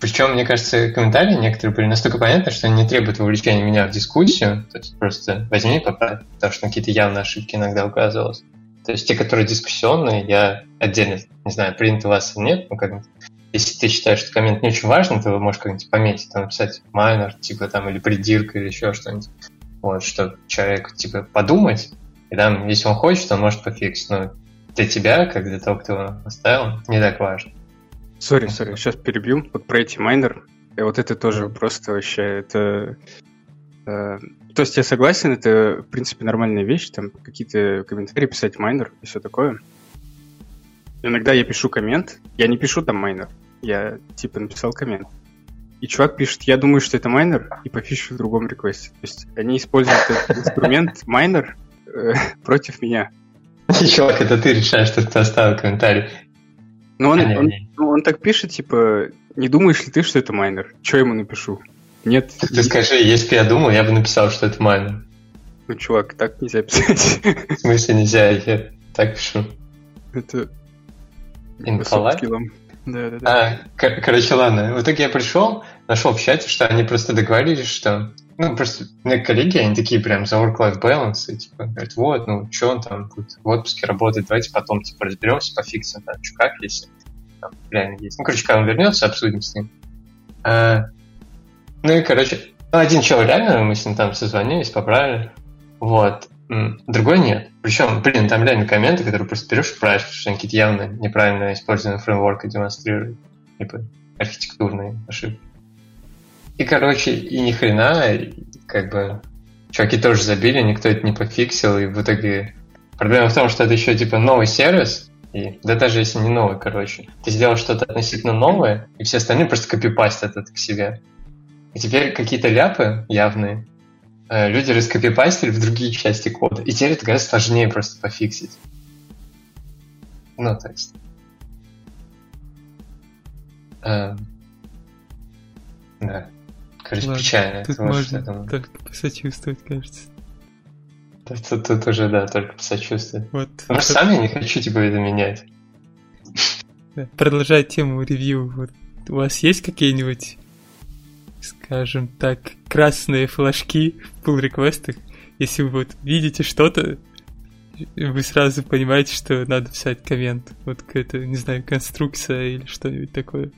причем, мне кажется, комментарии некоторые были настолько понятны, что они не требуют вовлечения меня в дискуссию. То есть просто возьми и поправь, потому что на какие-то явные ошибки иногда указывалось. То есть те, которые дискуссионные, я отдельно, не знаю, принято вас или нет, ну как-то. Если ты считаешь, что коммент не очень важен, то вы можешь как-нибудь пометить, там, написать майнер, типа, там, или придирка, или еще что-нибудь. Вот, что человеку, типа, подумать, и там, если он хочет, он может пофиксить. Но для тебя, как для того, кто его оставил, не так важно. Сори, сори, сейчас перебью. Вот про эти майнер, и вот это тоже просто вообще, это... Э, то есть я согласен, это, в принципе, нормальная вещь, там, какие-то комментарии писать майнер и все такое. Иногда я пишу коммент, я не пишу там майнер, я, типа, написал коммент. И чувак пишет, я думаю, что это майнер, и попишу в другом реквесте. То есть они используют этот инструмент майнер э, против меня. Чувак, это ты решаешь, что ты оставил комментарий. Ну он, а он, он, он так пишет, типа, не думаешь ли ты, что это майнер? Че ему напишу? Нет. Ты, ты скажи, если бы я думал, я бы написал, что это майнер. Ну, чувак, так нельзя писать. В смысле нельзя? Я так пишу. Это... Да, да, да. А, кор- короче, ладно. В итоге я пришел, нашел в чате, что они просто договорились, что... Ну, просто мои коллеги, они такие прям за work-life balance, и типа, говорят, вот, ну, что он там будет в отпуске работать, давайте потом, типа, разберемся, пофиксим, там, что как, если там реально есть. Ну, короче, когда он вернется, обсудим с ним. А, ну и, короче, ну, один человек реально, мы с ним там созвонились, поправили, вот. Другой нет. Причем, блин, там реально комменты, которые просто берешь и правишь, потому что они какие-то явно неправильно использованные фреймворки демонстрируют. Типа архитектурные ошибки. И, короче, и ни хрена, и, как бы, чуваки тоже забили, никто это не пофиксил, и в итоге... Проблема в том, что это еще, типа, новый сервис, и, да даже если не новый, короче, ты сделал что-то относительно новое, и все остальные просто копипастят это к себе. И теперь какие-то ляпы явные, люди раскопипастили в другие части кода. И теперь это гораздо сложнее просто пофиксить. Ну, то есть... А... Да. Короче, ладно, печально. Тут потому, можно что, только посочувствовать, кажется. Тут, тут, тут уже, да, только посочувствовать. Вот. Потому что сам я не хочу, типа, это менять. Продолжая тему ревью, вот у вас есть какие-нибудь... скажем так, красные флажки в pull-реквестах. Если вы вот видите что-то, вы сразу понимаете, что надо писать коммент. Вот какая-то, не знаю, конструкция или что-нибудь такое.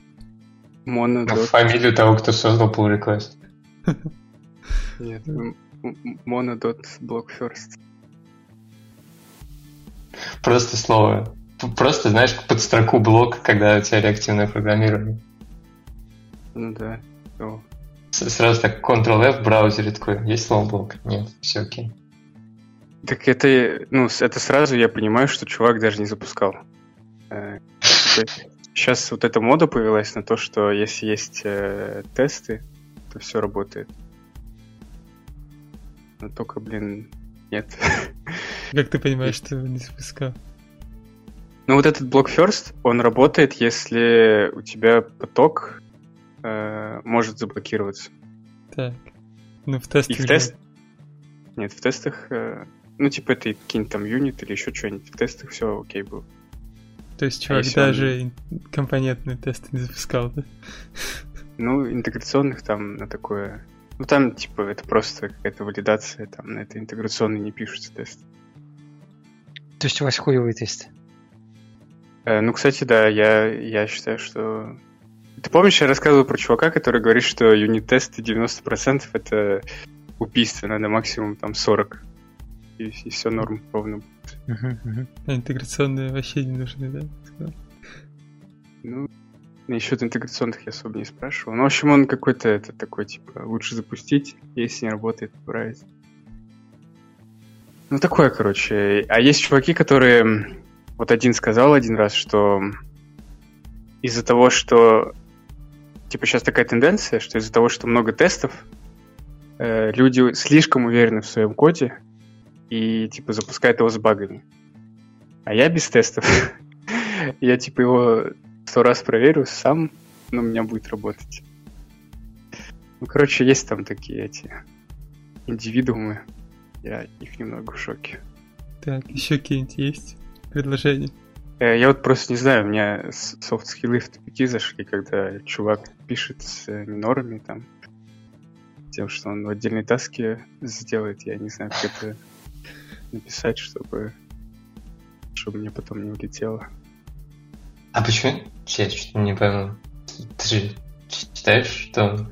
Моно, ну, фамилию того, кто создал pull-реквест. Нет, mono.blockfirst. Просто слово. Просто, знаешь, под строку блок, когда у тебя реактивное программирование. Ну да. О. Сразу так контрол эф в браузере такой, есть слово блок? Нет, все окей. Так это, ну, это сразу я понимаю, что чувак даже не запускал. Сейчас вот эта мода появилась на то, что если есть э, тесты, то все работает. Но только, блин, нет. Как ты понимаешь, что не запускал? Ну вот этот block first, он работает, если у тебя поток э, может заблокироваться. Так. Ну в тестах... И в тест... Нет, в тестах... Э, ну типа это какие-нибудь там юнит или еще что-нибудь. В тестах все окей было. То есть чувак а даже он... компонентные тесты не запускал, да? Ну, интеграционных там на такое... Ну, там, типа, это просто какая-то валидация, там, на это интеграционные не пишутся тесты. То есть у вас хуевые тесты? Э, ну, кстати, да, я, я считаю, что... Ты помнишь, я рассказывал про чувака, который говорит, что юнит-тесты девяносто процентов это убийство, надо максимум, там, сорок процентов. И, и все норм ровно будет. Uh-huh, uh-huh. А интеграционные вообще не нужны, да? Ну, насчет интеграционных я особо не спрашивал. Ну, в общем, он какой-то это такой, типа, лучше запустить, если не работает, поправить. Ну, такое, короче. А есть чуваки, которые... Вот один сказал один раз, что из-за того, что... Типа, сейчас такая тенденция, что из-за того, что много тестов, э, люди слишком уверены в своем коде, и, типа, запускает его с багами. А я без тестов. Я, типа, его сто раз проверю сам, но у меня будет работать. Ну, короче, есть там такие эти индивидуумы. Я их немного в шоке. Так, еще какие-нибудь есть предложения? Я вот просто не знаю, у меня софт-скиллы в тупики зашли, когда чувак пишет с минорами, там, тем, что он в отдельной таске сделает. Я не знаю, как это... написать, чтобы чтобы мне потом не улетело. А почему? Я что-то не пойму. Ты же считаешь, что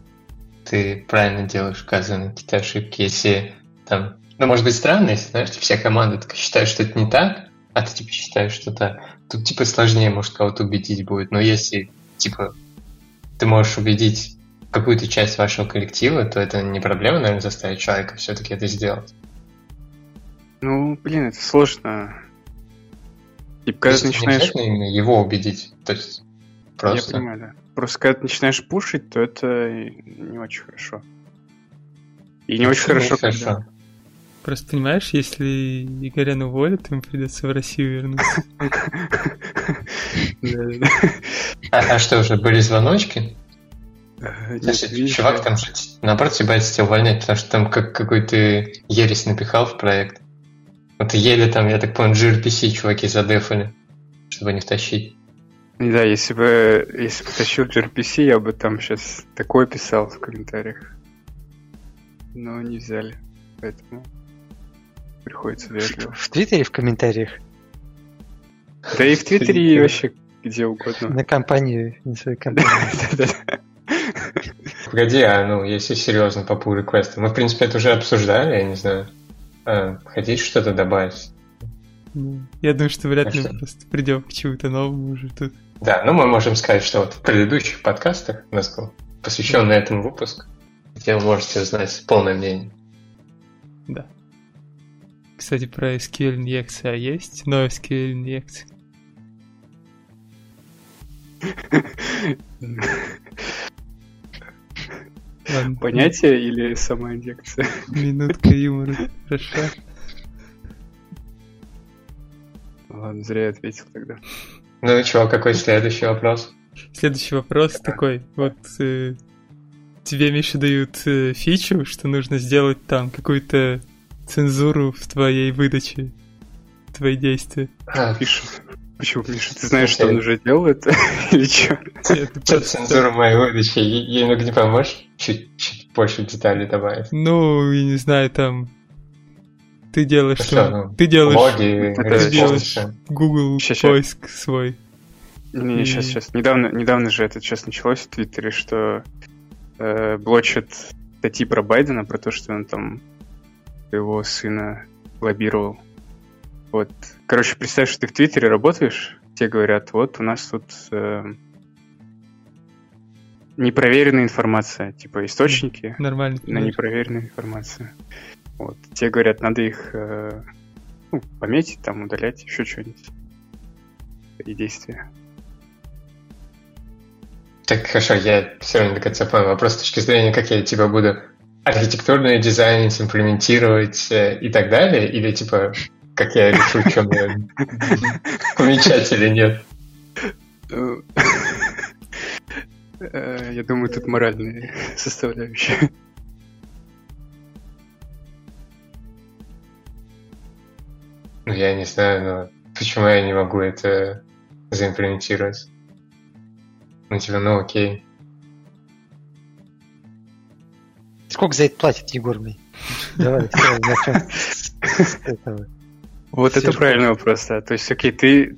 ты правильно делаешь указанные какие-то ошибки, если там... Ну, может быть, странно, если, знаешь, вся команда так считает, что это не так, а ты, типа, считаешь, что так. Тут, типа, сложнее, может, кого-то убедить будет. Но если, типа, ты можешь убедить какую-то часть вашего коллектива, то это не проблема, наверное, заставить человека все-таки это сделать. Ну, блин, это сложно. И когда ты начинаешь... именно его убедить, то есть просто... Я понимаю, да. Просто когда ты начинаешь пушить, то это не очень хорошо. И не это очень хорошо, хорошо, когда... Просто понимаешь, если Игоряна уволят, ему придется в Россию вернуться. А что, уже были звоночки? Чувак там же, наоборот, ебать тебя увольнять, потому что там какой-то ересь напихал в проект. Вот еле там, я так понял, джи ар пи си чуваки задефали, чтобы не втащить. Да, если бы если бы втащил джи ар пи си, я бы там сейчас такое писал в комментариях. Но не взяли, поэтому приходится вежливо. В Твиттере в комментариях? Да и в Твиттере, и вообще где угодно. На компанию, на свою компанию. Погоди, а ну, если серьезно по пул-реквесту, мы, в принципе, это уже обсуждали, я не знаю. А, хотите что-то добавить? Я думаю, что вряд ли мы просто придем к чему-то новому уже тут. Да, ну мы можем сказать, что вот в предыдущих подкастах у нас был посвящен да. этому выпуск, где вы можете узнать полное мнение. Да. Кстати, про эс кью эль инъекция есть? Но эс кью эль инъекция. Ладно. Понятие или сама инъекция? Минутка юмора, хорошо. Ладно, зря я ответил тогда. Ну и чего, какой следующий вопрос? Следующий вопрос да. такой. Вот э, тебе, Миша, дают э, фичу, что нужно сделать там какую-то цензуру в твоей выдаче, в твои действия. А, пишут. Почему, Миша, ты знаешь, что он уже делает? Или что? Что цензура моей выдачи? Ей ну не поможешь? Чуть-чуть больше деталей добавить. Ну, я не знаю, там... Ты делаешь... Ты делаешь Google поиск свой. Не, сейчас, сейчас. Недавно же это сейчас началось в Твиттере, что блочат статьи про Байдена, про то, что он там его сына лоббировал. Вот. Короче, представь, что ты в Твиттере работаешь, те говорят, вот у нас тут э, непроверенная информация, типа источники нормально, на непроверенную информацию. Вот. Те говорят, надо их э, ну, пометить, там, удалять, еще что-нибудь. И действия. Так, хорошо, я все равно до конца понял вопрос с точки зрения, как я, типа, буду архитектурно дизайнить, имплементировать э, и так далее, или, типа, как я решу, что мне помечать или нет? Я думаю, тут моральные составляющие. Ну, я не знаю, но почему я не могу это заимплементировать? Ну, типа, ну, окей. Сколько за это платят, Егор, мне? Давай, давай, начнем с этого. Вот это правильный вопрос, да. То есть, окей, ты,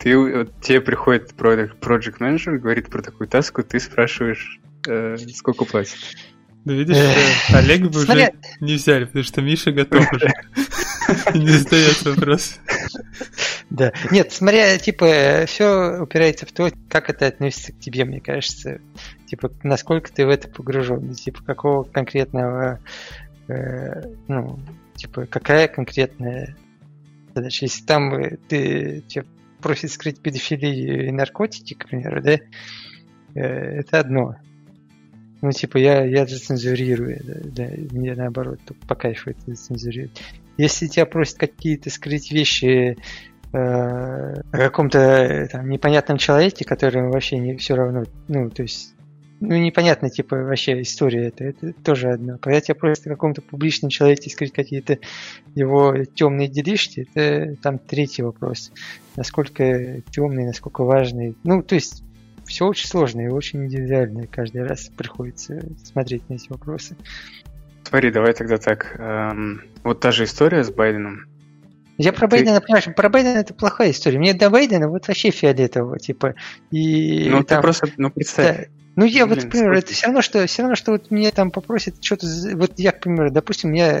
ты, вот, тебе приходит project менеджер, говорит про такую таску, ты спрашиваешь, э, сколько платит. Ну, видишь, Олега бы уже не взяли, потому что Миша готов уже. Не задается вопрос. Да. Нет, смотря, типа, все упирается в то, как это относится к тебе, мне кажется. Типа, насколько ты в это погружен. Типа, какого конкретного... Э, ну, типа, какая конкретная задача. Если там ты тебя просит скрыть педофилию и наркотики, к примеру, да, э, это одно. Ну, типа, я, я зацензурирую. Да, да, мне, наоборот, только по кайфу это зацензурировать. Если тебя просят какие-то скрыть вещи... о каком-то там непонятном человеке, которому вообще не все равно, ну, то есть, ну, непонятно, типа, вообще история это, это тоже одно. Когда тебя просят о каком-то публичном человеке скрыть какие-то его темные делишки, это там третий вопрос. Насколько темный, насколько важный. Ну, то есть, все очень сложно и очень индивидуально. Каждый раз приходится смотреть на эти вопросы. Смотри, давай тогда так. Эм, вот та же история с Байденом. Я про ты... Байдена, понимаешь, про Байдена это плохая история. Мне до Байдена вот вообще фиолетового, типа. И, ну, там... ты просто, ну, представь. Да. Ну, я, блин, вот, к примеру, это все равно, что, все равно, что вот меня там попросят что-то... Вот я, к примеру, допустим, я...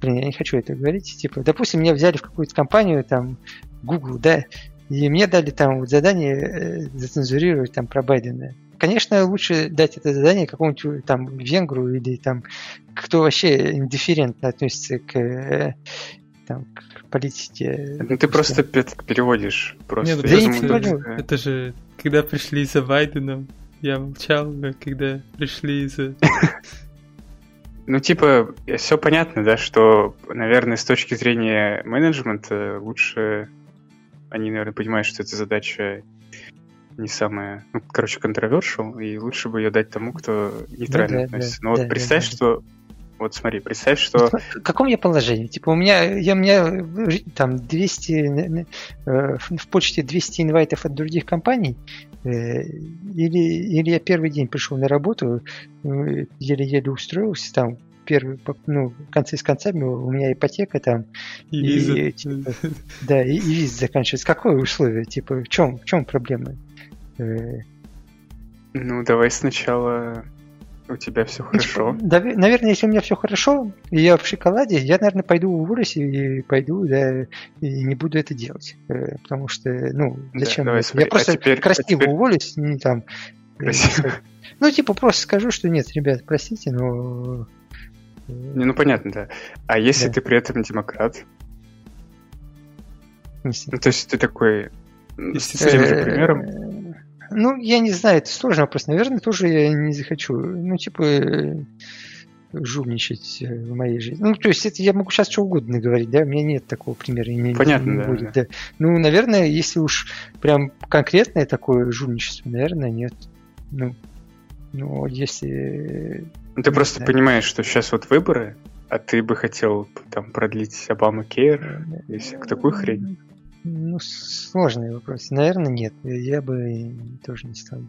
Блин, я не хочу это говорить. Типа, допустим, меня взяли в какую-то компанию, там, Google, да, и мне дали там вот задание зацензурировать там про Байдена. Конечно, лучше дать это задание какому-нибудь там венгру или там... Кто вообще индифферентно относится к... Там, к политике. Ну, ты просто переводишь. Просто. Нет, я думаю, это, да. Это же, когда пришли за Байденом, я молчал, когда пришли за... Ну, типа, все понятно, да, что, наверное, с точки зрения менеджмента лучше... Они, наверное, понимают, что эта задача не самая... Ну, короче, controversial, и лучше бы ее дать тому, кто нейтрально относится. Но вот представь, что... Вот смотри, представь, что... В каком я положении? Типа у меня, я, у меня там двести... Э, в почте двести инвайтов от других компаний. Э, или, или я первый день пришел на работу, э, еле-еле устроился, там, первый, ну, концы с концами, у меня ипотека там. И, и виза. Типа, да, и, и виза заканчивается. Какое условие? Типа, в чем, в чем проблема? Э, ну, давай сначала... У тебя все хорошо. Да, наверное, если у меня все хорошо, и я в шоколаде, я, наверное, пойду уволюсь и пойду, да, и не буду это делать. Потому что, ну, зачем? Да, давай, я просто а теперь, красиво а теперь... уволюсь, не там. Красиво. Ну, типа, просто скажу, что нет, ребят, простите, но... Не, ну, понятно, да. А если да. ты при этом демократ? Если... Ну, то есть ты такой... Если с этим же примером... Ну, я не знаю, это сложный вопрос. Наверное, тоже я не захочу, ну, типа, жульничать в моей жизни. Ну, то есть, это я могу сейчас что угодно говорить, да, у меня нет такого примера. Не, понятно, не да, будет, да. Да. Ну, наверное, если уж прям конкретное такое жульничество, наверное, нет. Ну, ну если... Ну, ты просто знаю. Понимаешь, что сейчас вот выборы, а ты бы хотел там продлить ObamaCare и всякую такую хрень. Ну, сложный вопрос. Наверное, нет. Я бы тоже не стал.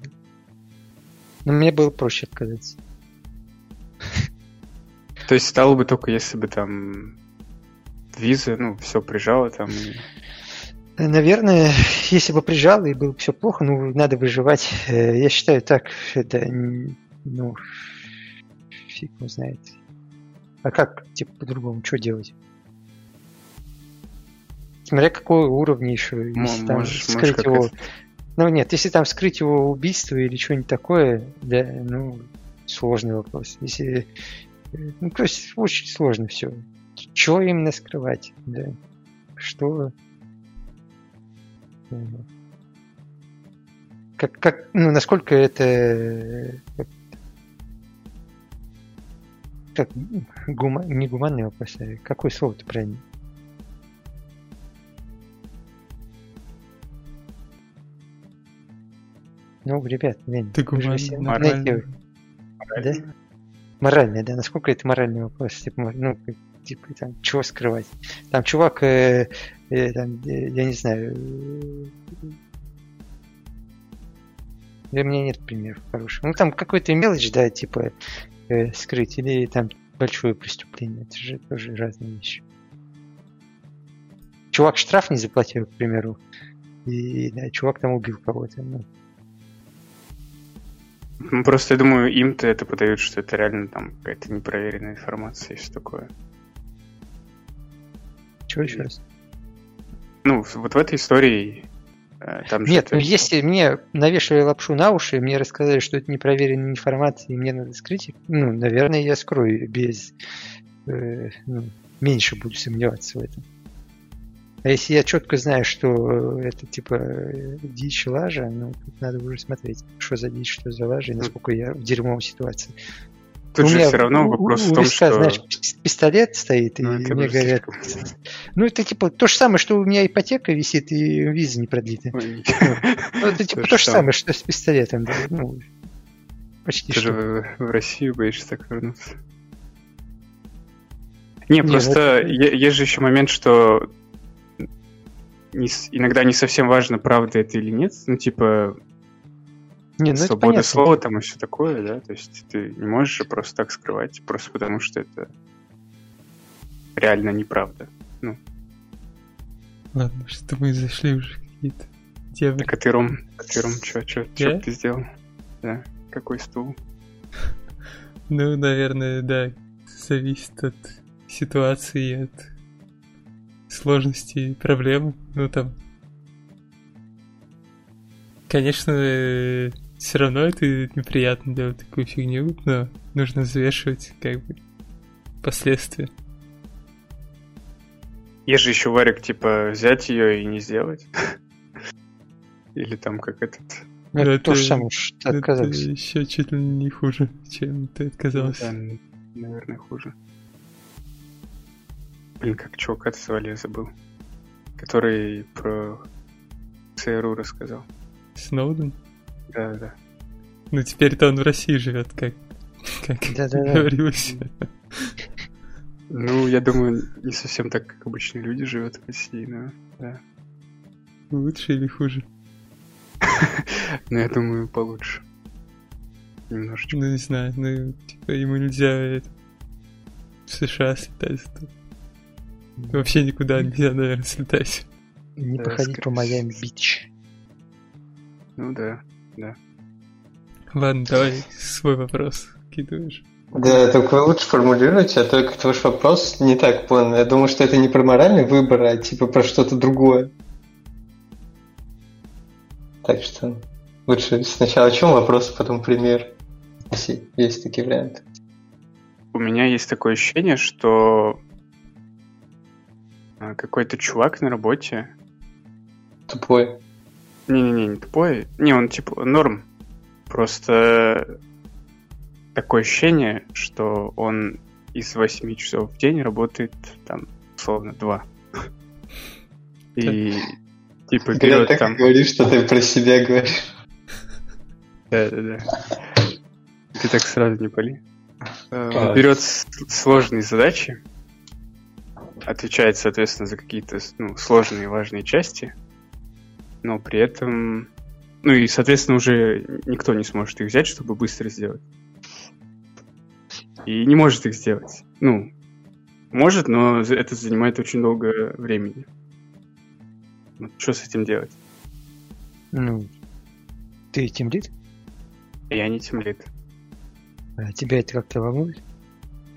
Но мне было проще отказаться. То есть стало бы только, если бы там виза, ну, все прижало там. Наверное, если бы прижало и было все плохо, ну, надо выживать. Я считаю так, это, ну, фиг не знает. А как, типа, по-другому, что делать? Смотря какой уровень еще, если там можешь, скрыть можешь его... Ну нет, если там скрыть его убийство или что-нибудь такое, да, ну, сложный вопрос. Если... Ну, то есть, очень сложно все. Чего именно скрывать, да? Что... Как, как, ну, насколько это... Как... Гума... Не гуманный вопрос, а какое слово-то правильно? Ну, ребят, блин, ты гуманный, моральный. Да? Моральный, да, насколько это моральный вопрос, типа, ну, типа, там, чего скрывать? Там чувак, э, э, там, э, я не знаю, э, для меня нет примеров хороших. Ну, там какой-то мелочь, да, типа, э, скрыть, или там большое преступление, это же тоже разные вещи. Чувак штраф не заплатил, к примеру, и, да, чувак там убил кого-то, ну. Просто, я думаю, им-то это подают, что это реально там какая-то непроверенная информация и все такое. Чего еще раз? Ну, вот в этой истории... Там нет, ну если мне навешивали лапшу на уши, и мне рассказали, что это непроверенная информация, и мне надо скрыть, ну, наверное, я скрою без... Э, ну, меньше буду сомневаться в этом. А если я четко знаю, что это типа дичь, лажа, ну, тут надо уже смотреть, что за дичь, что за лажа, и насколько я в дерьмовой ситуации. Тут у же меня все равно у, вопрос у, в том, виска, что... знаешь, пистолет стоит, ну, и мне говорят... Слишком... Ну, это типа то же самое, что у меня ипотека висит, и виза не продлита. Ой. Ну, это типа то же самое, что с пистолетом. Ну, почти что. Ты же в Россию боишься так вернуться. Не, просто есть же еще момент, что... Не, иногда не совсем важно, правда это или нет, ну, типа, не, ну, свобода слова там и все такое, да, то есть ты не можешь же просто так скрывать, просто потому что это реально неправда, ну. Ладно, что мы зашли уже какие-то темы. Так, а ты, Ром, а ты, Ром, чё, чё, чё yeah? ты сделал? Да, какой стул? Ну, наверное, да, зависит от ситуации, от... сложности, проблем, ну там. Конечно, все равно это неприятно делать такую фигню, но нужно взвешивать, как бы, последствия. Есть же еще варик, типа, взять ее и не сделать. Или там как этот. Это тоже самое, что отказался. Еще чуть ли не хуже, чем ты отказался. Наверное, хуже. Блин, как чувака звали, я забыл. Который про ЦРУ рассказал. Сноуден? Да, да. Ну теперь-то он в России живет, как, как говорилось. Ну, я думаю, не совсем так, как обычные люди живет в России, но да. Лучше или хуже? Ну, я думаю, получше. Немножечко. Ну, не знаю, ну, типа, ему нельзя в США слетать. Вообще никуда нельзя, наверное, слетать. Не да, походить скорее по Майами-Бич. Ну да, да. Ладно, давай свой вопрос кидываешь. Да, только вы лучше формулируйте, а то как-то ваш вопрос не так понял. Я думаю, что это не про моральный выбор, а типа про что-то другое. Так что лучше сначала о чем вопрос, а потом пример. Если есть такие варианты. У меня есть такое ощущение, что... Какой-то чувак на работе. Тупой. Не-не-не, не тупой. Не, он типа норм. Просто такое ощущение, что он из восьми часов в день работает там, условно, два. И типа берет там... Ты говоришь, что ты про себя говоришь. Да-да-да. Ты так сразу не пали. Берет сложные задачи, отвечает, соответственно, за какие-то, ну, сложные и важные части, но при этом... Ну и, соответственно, уже никто не сможет их взять, чтобы быстро сделать. И не может их сделать. Ну, может, но это занимает очень долго времени. Вот, что с этим делать? Ну, ты тимлид? Я не тимлид. А тебя это как-то волнует?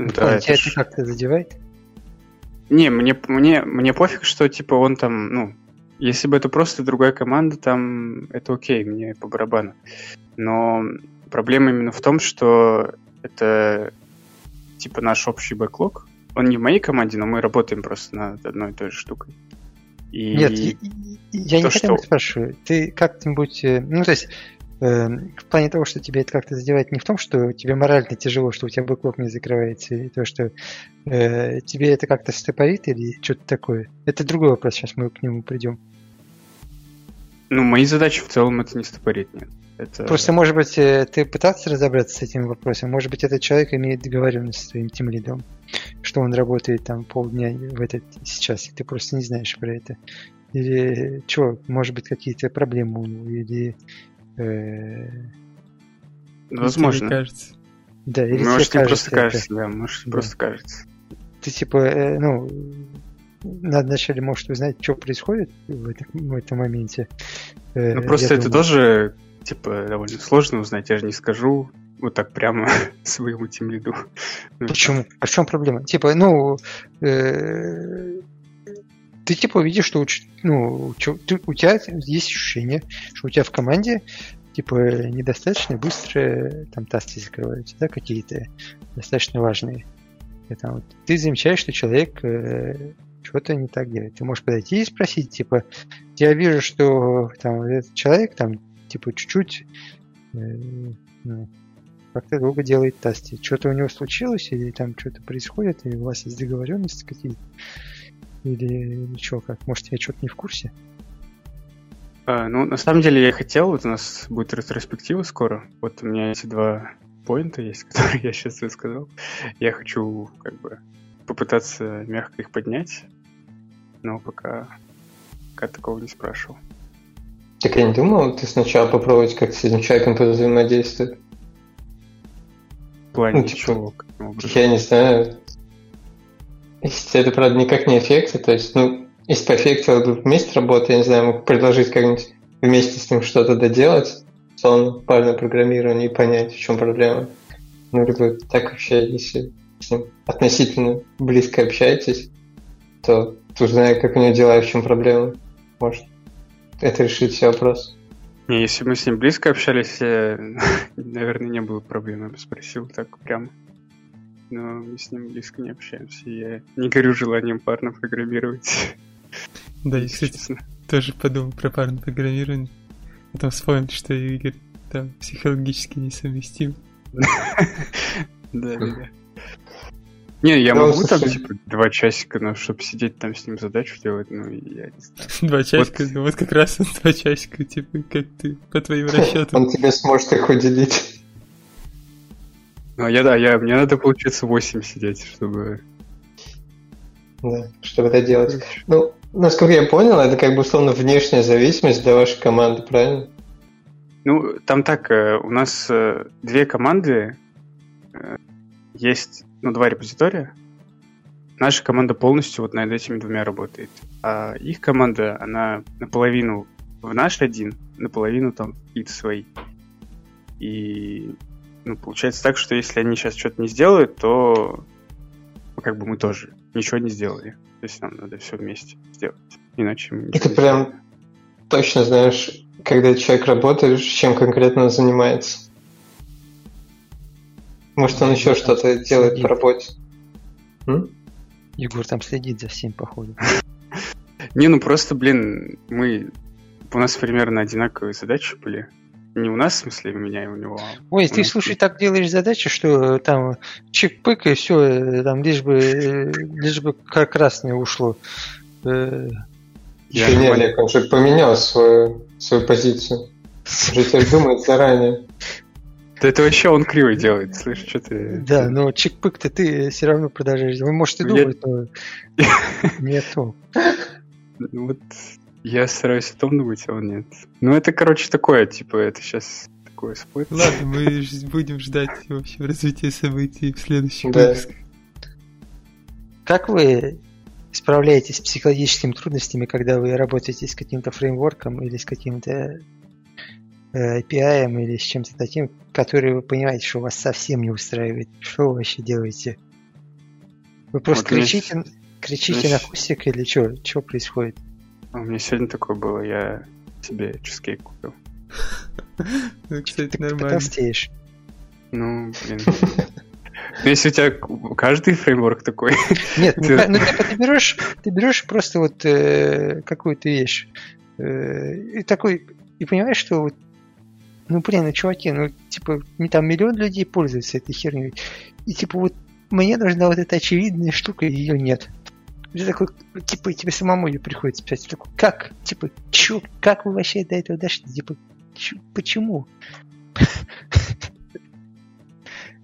Да, он тебя это как-то задевает? Не, мне, мне, мне пофиг, что типа он там, ну, если бы это просто другая команда, там это окей, мне по барабану. Но проблема именно в том, что это типа наш общий бэклог. Он не в моей команде, но мы работаем просто над одной и той же штукой. И Нет, и, я то, не хотел что... спрашиваю. Ты как-нибудь... Ну, то есть, э, в плане того, что тебя это как-то задевает, не в том, что тебе морально тяжело, что у тебя бэклог не закрывается, и то, что э, тебе это как-то стопорит или что-то такое. Это другой вопрос, сейчас мы к нему придем. Ну, мои задачи в целом это не стопорит, нет. Это... Просто, может быть, ты пытался разобраться с этим вопросом? Может быть, этот человек имеет договоренность с твоим тимлидом, что он работает там полдня в этот сейчас, и ты просто не знаешь про это. Или что, может быть, какие-то проблемы у него, или... Э... Возможно. Кажется. Да, или может, тебе кажется, просто кажется, это... да, может, да. просто кажется. Ты типа, э, ну... Надо вначале, может, узнать, что происходит в этом, в этом моменте. Э, ну, просто это думаю. тоже... Типа, довольно сложно узнать, я же не скажу вот так прямо своему тимлиду. Почему? А в чем проблема? Типа, ну, э, ты типа видишь, что ну, ты, у тебя есть ощущение, что у тебя в команде типа недостаточно быстро там таски закрываются, да, какие-то достаточно важные. Это, вот, ты замечаешь, что человек э, что-то не так делает. Ты можешь подойти и спросить, типа, я вижу, что там этот человек там типа чуть-чуть э, ну, как-то долго делает тасти. Что-то у него случилось, или там что-то происходит, или у вас есть договоренности какие-то, или ничего как. Может, я что-то не в курсе? А, ну, на самом деле, я и хотел, вот у нас будет ретроспектива скоро. Вот у меня эти два поинта есть, которые я сейчас высказал. Я хочу как бы попытаться мягко их поднять, но пока, пока такого не спрашивал. Так я не думал, ты сначала попробовать как-то с этим человеком взаимодействовать. В плане ну, типа, я не знаю. Если это, правда, никак не эффекты, то есть, ну, если по эффекту вместе работать, я не знаю, мог предложить как-нибудь вместе с ним что-то доделать, словно парное программирование, и понять, в чем проблема. Ну, либо так вообще, если с ним относительно близко общаетесь, то узнаю, как у него дела и в чем проблема. Может. Это решит все вопрос. Не, если бы мы с ним близко общались, я, наверное, не было проблем. Я бы спросил так прямо. Но мы с ним близко не общаемся. И я не горю желанием парно программировать. Да, я, кстати, тоже подумал про парное программирование. Потом вспомнил, что Игорь там психологически несовместим. Да, да. Не, я да, могу там, типа, два часика, но чтобы сидеть там с ним задачу делать, ну, я не знаю. Два часика? Вот, вот как раз два часика, типа, как ты, по твоим расчетам. Он тебе сможет их уделить. Ну, я, да, я, мне надо, получается, восемь сидеть, чтобы... Да, чтобы это делать. Ну, насколько я понял, это как бы, условно, внешняя зависимость для вашей команды, правильно? Ну, там так, у нас две команды есть... Ну, два репозитория. Наша команда полностью вот над этими двумя работает. А их команда, она наполовину в наш один, наполовину там и свои. И ну, получается так, что если они сейчас что-то не сделают, то как бы мы тоже ничего не сделали. То есть нам надо все вместе сделать. Иначе мы... И ты прям точно знаешь, когда человек работает, чем конкретно он занимается. Может, он еще там что-то делает следит. по работе. М? Егор там следит за всем, походу. Не, ну просто, блин, мы... У нас примерно одинаковые задачи были. Не у нас, в смысле, у меня и у него. Ой, ты, слушай, так делаешь задачи, что там чик-пык и все, там лишь бы лишь бы как раз не ушло. Еще не, Олег, он же поменял свою позицию. Уже теперь думает заранее. Это вообще он криво делает, слышишь, что ты... Да, но чик-пык-то ты все равно продолжаешь. Вы можете думать, но не то. Вот я стараюсь о том думать, а он нет. Ну, это, короче, такое, типа, это сейчас такое спорт. Ладно, мы будем ждать, в общем, развития событий в следующем выпуске. Как вы справляетесь с психологическими трудностями, когда вы работаете с каким-то фреймворком или с каким-то... эй пи ай или с чем-то таким, который вы понимаете, что вас совсем не устраивает. Что вы вообще делаете? Вы просто вот кричите, мне... кричите мне... на кустик или что? Что происходит? У меня сегодня такое было, я себе чизкейк купил. Кстати, ты нормально. Ты потолстеешь. Ну, блин. Если у тебя каждый фреймворк такой... Нет, ну ты берешь просто вот какую-то вещь и такой... И понимаешь, что вот... Ну, блин, ну, чуваки, ну, типа, там миллион людей пользуются этой херней. И, типа, вот мне нужна вот эта очевидная штука, и ее нет. Ты такой, типа, и тебе самому ее приходится писать. Ты такой, как? Типа, чё? Как вы вообще до этого дошли? Типа, чё? Почему?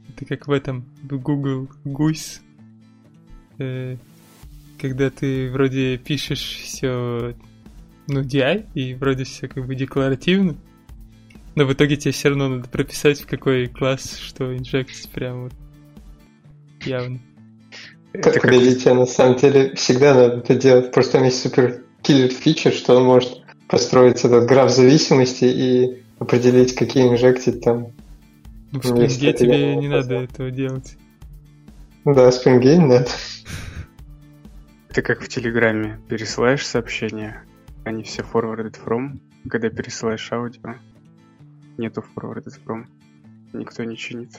Это как в этом Google Guice. Э, когда ты вроде пишешь все, ну, ди ай, и вроде все как бы декларативно, но в итоге тебе все равно надо прописать, в какой класс что инжектить, прям вот явно. Это Погодите, как... на самом деле всегда надо это делать. Просто у меня есть супер киллер фичер, что он может построить этот граф зависимости и определить, какие инжектить там. Ну, в Spring тебе не надо этого делать. Ну да, в Spring не надо. Ты как в Телеграме. Пересылаешь сообщения, они все forwarded from. Когда пересылаешь аудио, нету forwarded from. Никто не чинит.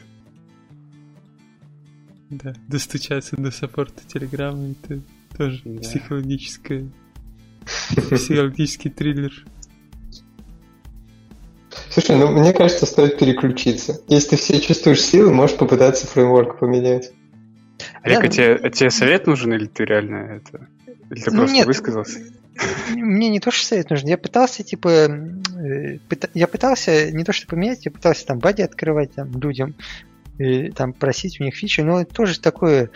Да, достучаться до саппорта Телеграма — это тоже yeah. психологическое, психологический триллер. Слушай, ну мне кажется, стоит переключиться. Если ты все чувствуешь силы, можешь попытаться фреймворк поменять. Олег, да, а, тебе, а тебе совет нужен, или ты реально это... Или ты ну, просто нет, высказался? Мне не то, что совет нужен. Я пытался, типа... Я пытался не то, что поменять, я пытался там бади открывать там людям, и там просить у них фичи, но это тоже такое,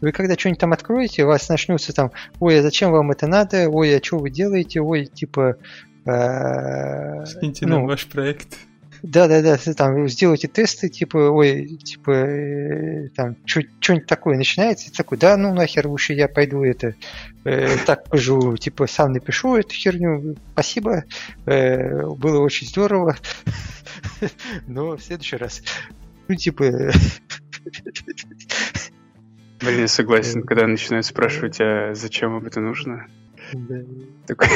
вы когда что-нибудь там откроете, у вас начнутся там, ой, а зачем вам это надо, ой, а что вы делаете, ой, типа... Скиньте нам ваш проект. Да-да-да, там сделайте тесты, типа, ой, типа, там, что-нибудь такое начинается, такой, да, ну нахер, лучше я пойду это, так пожу, типа, сам напишу эту херню, спасибо, было очень здорово, но в следующий раз... Ну, типа... Блин, я согласен, когда начинают спрашивать, а зачем вам это нужно? Да. Такой...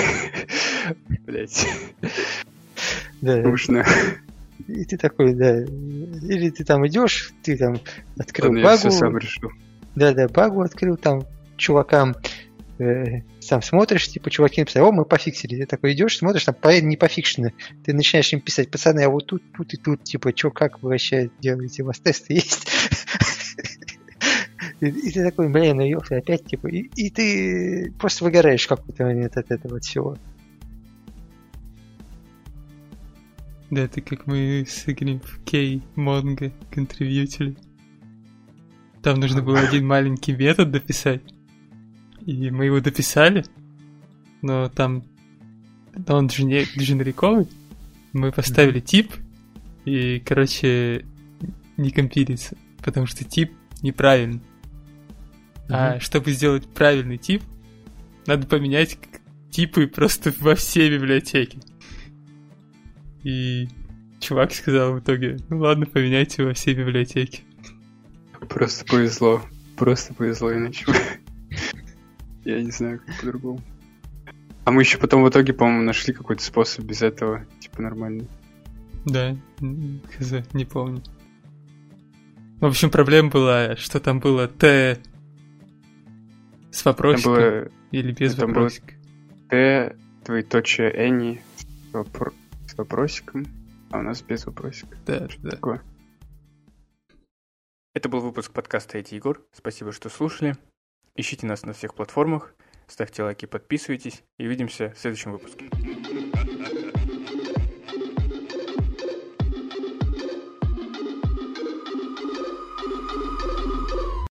Блять. Да. Нужно. И ты такой, да. Или ты там идешь, ты там открыл Ладно, багу. Я все сам решил. Да-да, багу открыл там чувакам. Э, сам смотришь, типа, чуваки написали, о, мы пофиксили. Ты такой идешь, смотришь, там не пофикшено. Ты начинаешь им писать, пацаны, а вот тут, тут и тут, типа, что, как вы вообще делаете, у вас тесты есть? И ты такой, блин, ну ёпта, опять, типа, и ты просто выгораешь в какой-то момент от этого всего. Да, это как мы с Игорем в Кей Монго контрибьютили. Там нужно было один маленький метод дописать. И мы его дописали, но там он дженериковый, мы поставили тип, и, короче, не компилится, потому что тип неправильный. Mm-hmm. А чтобы сделать правильный тип, надо поменять типы просто во всей библиотеке. И чувак сказал в итоге, ну ладно, поменяйте во всей библиотеке. Просто повезло, просто повезло, иначе... Я не знаю, как по-другому. А мы еще потом в итоге, по-моему, нашли какой-то способ без этого, типа, нормальный. Да, хз, не помню. В общем, проблема была, что там было Т с вопросиком было... или без там вопросика. Т, двоеточие, Эни с, вопро... с вопросиком, а у нас без вопросика. Да, что да. Такое? Это был выпуск подкаста ай ти-егор. Спасибо, что слушали. Ищите нас на всех платформах, ставьте лайки, подписывайтесь и увидимся в следующем выпуске.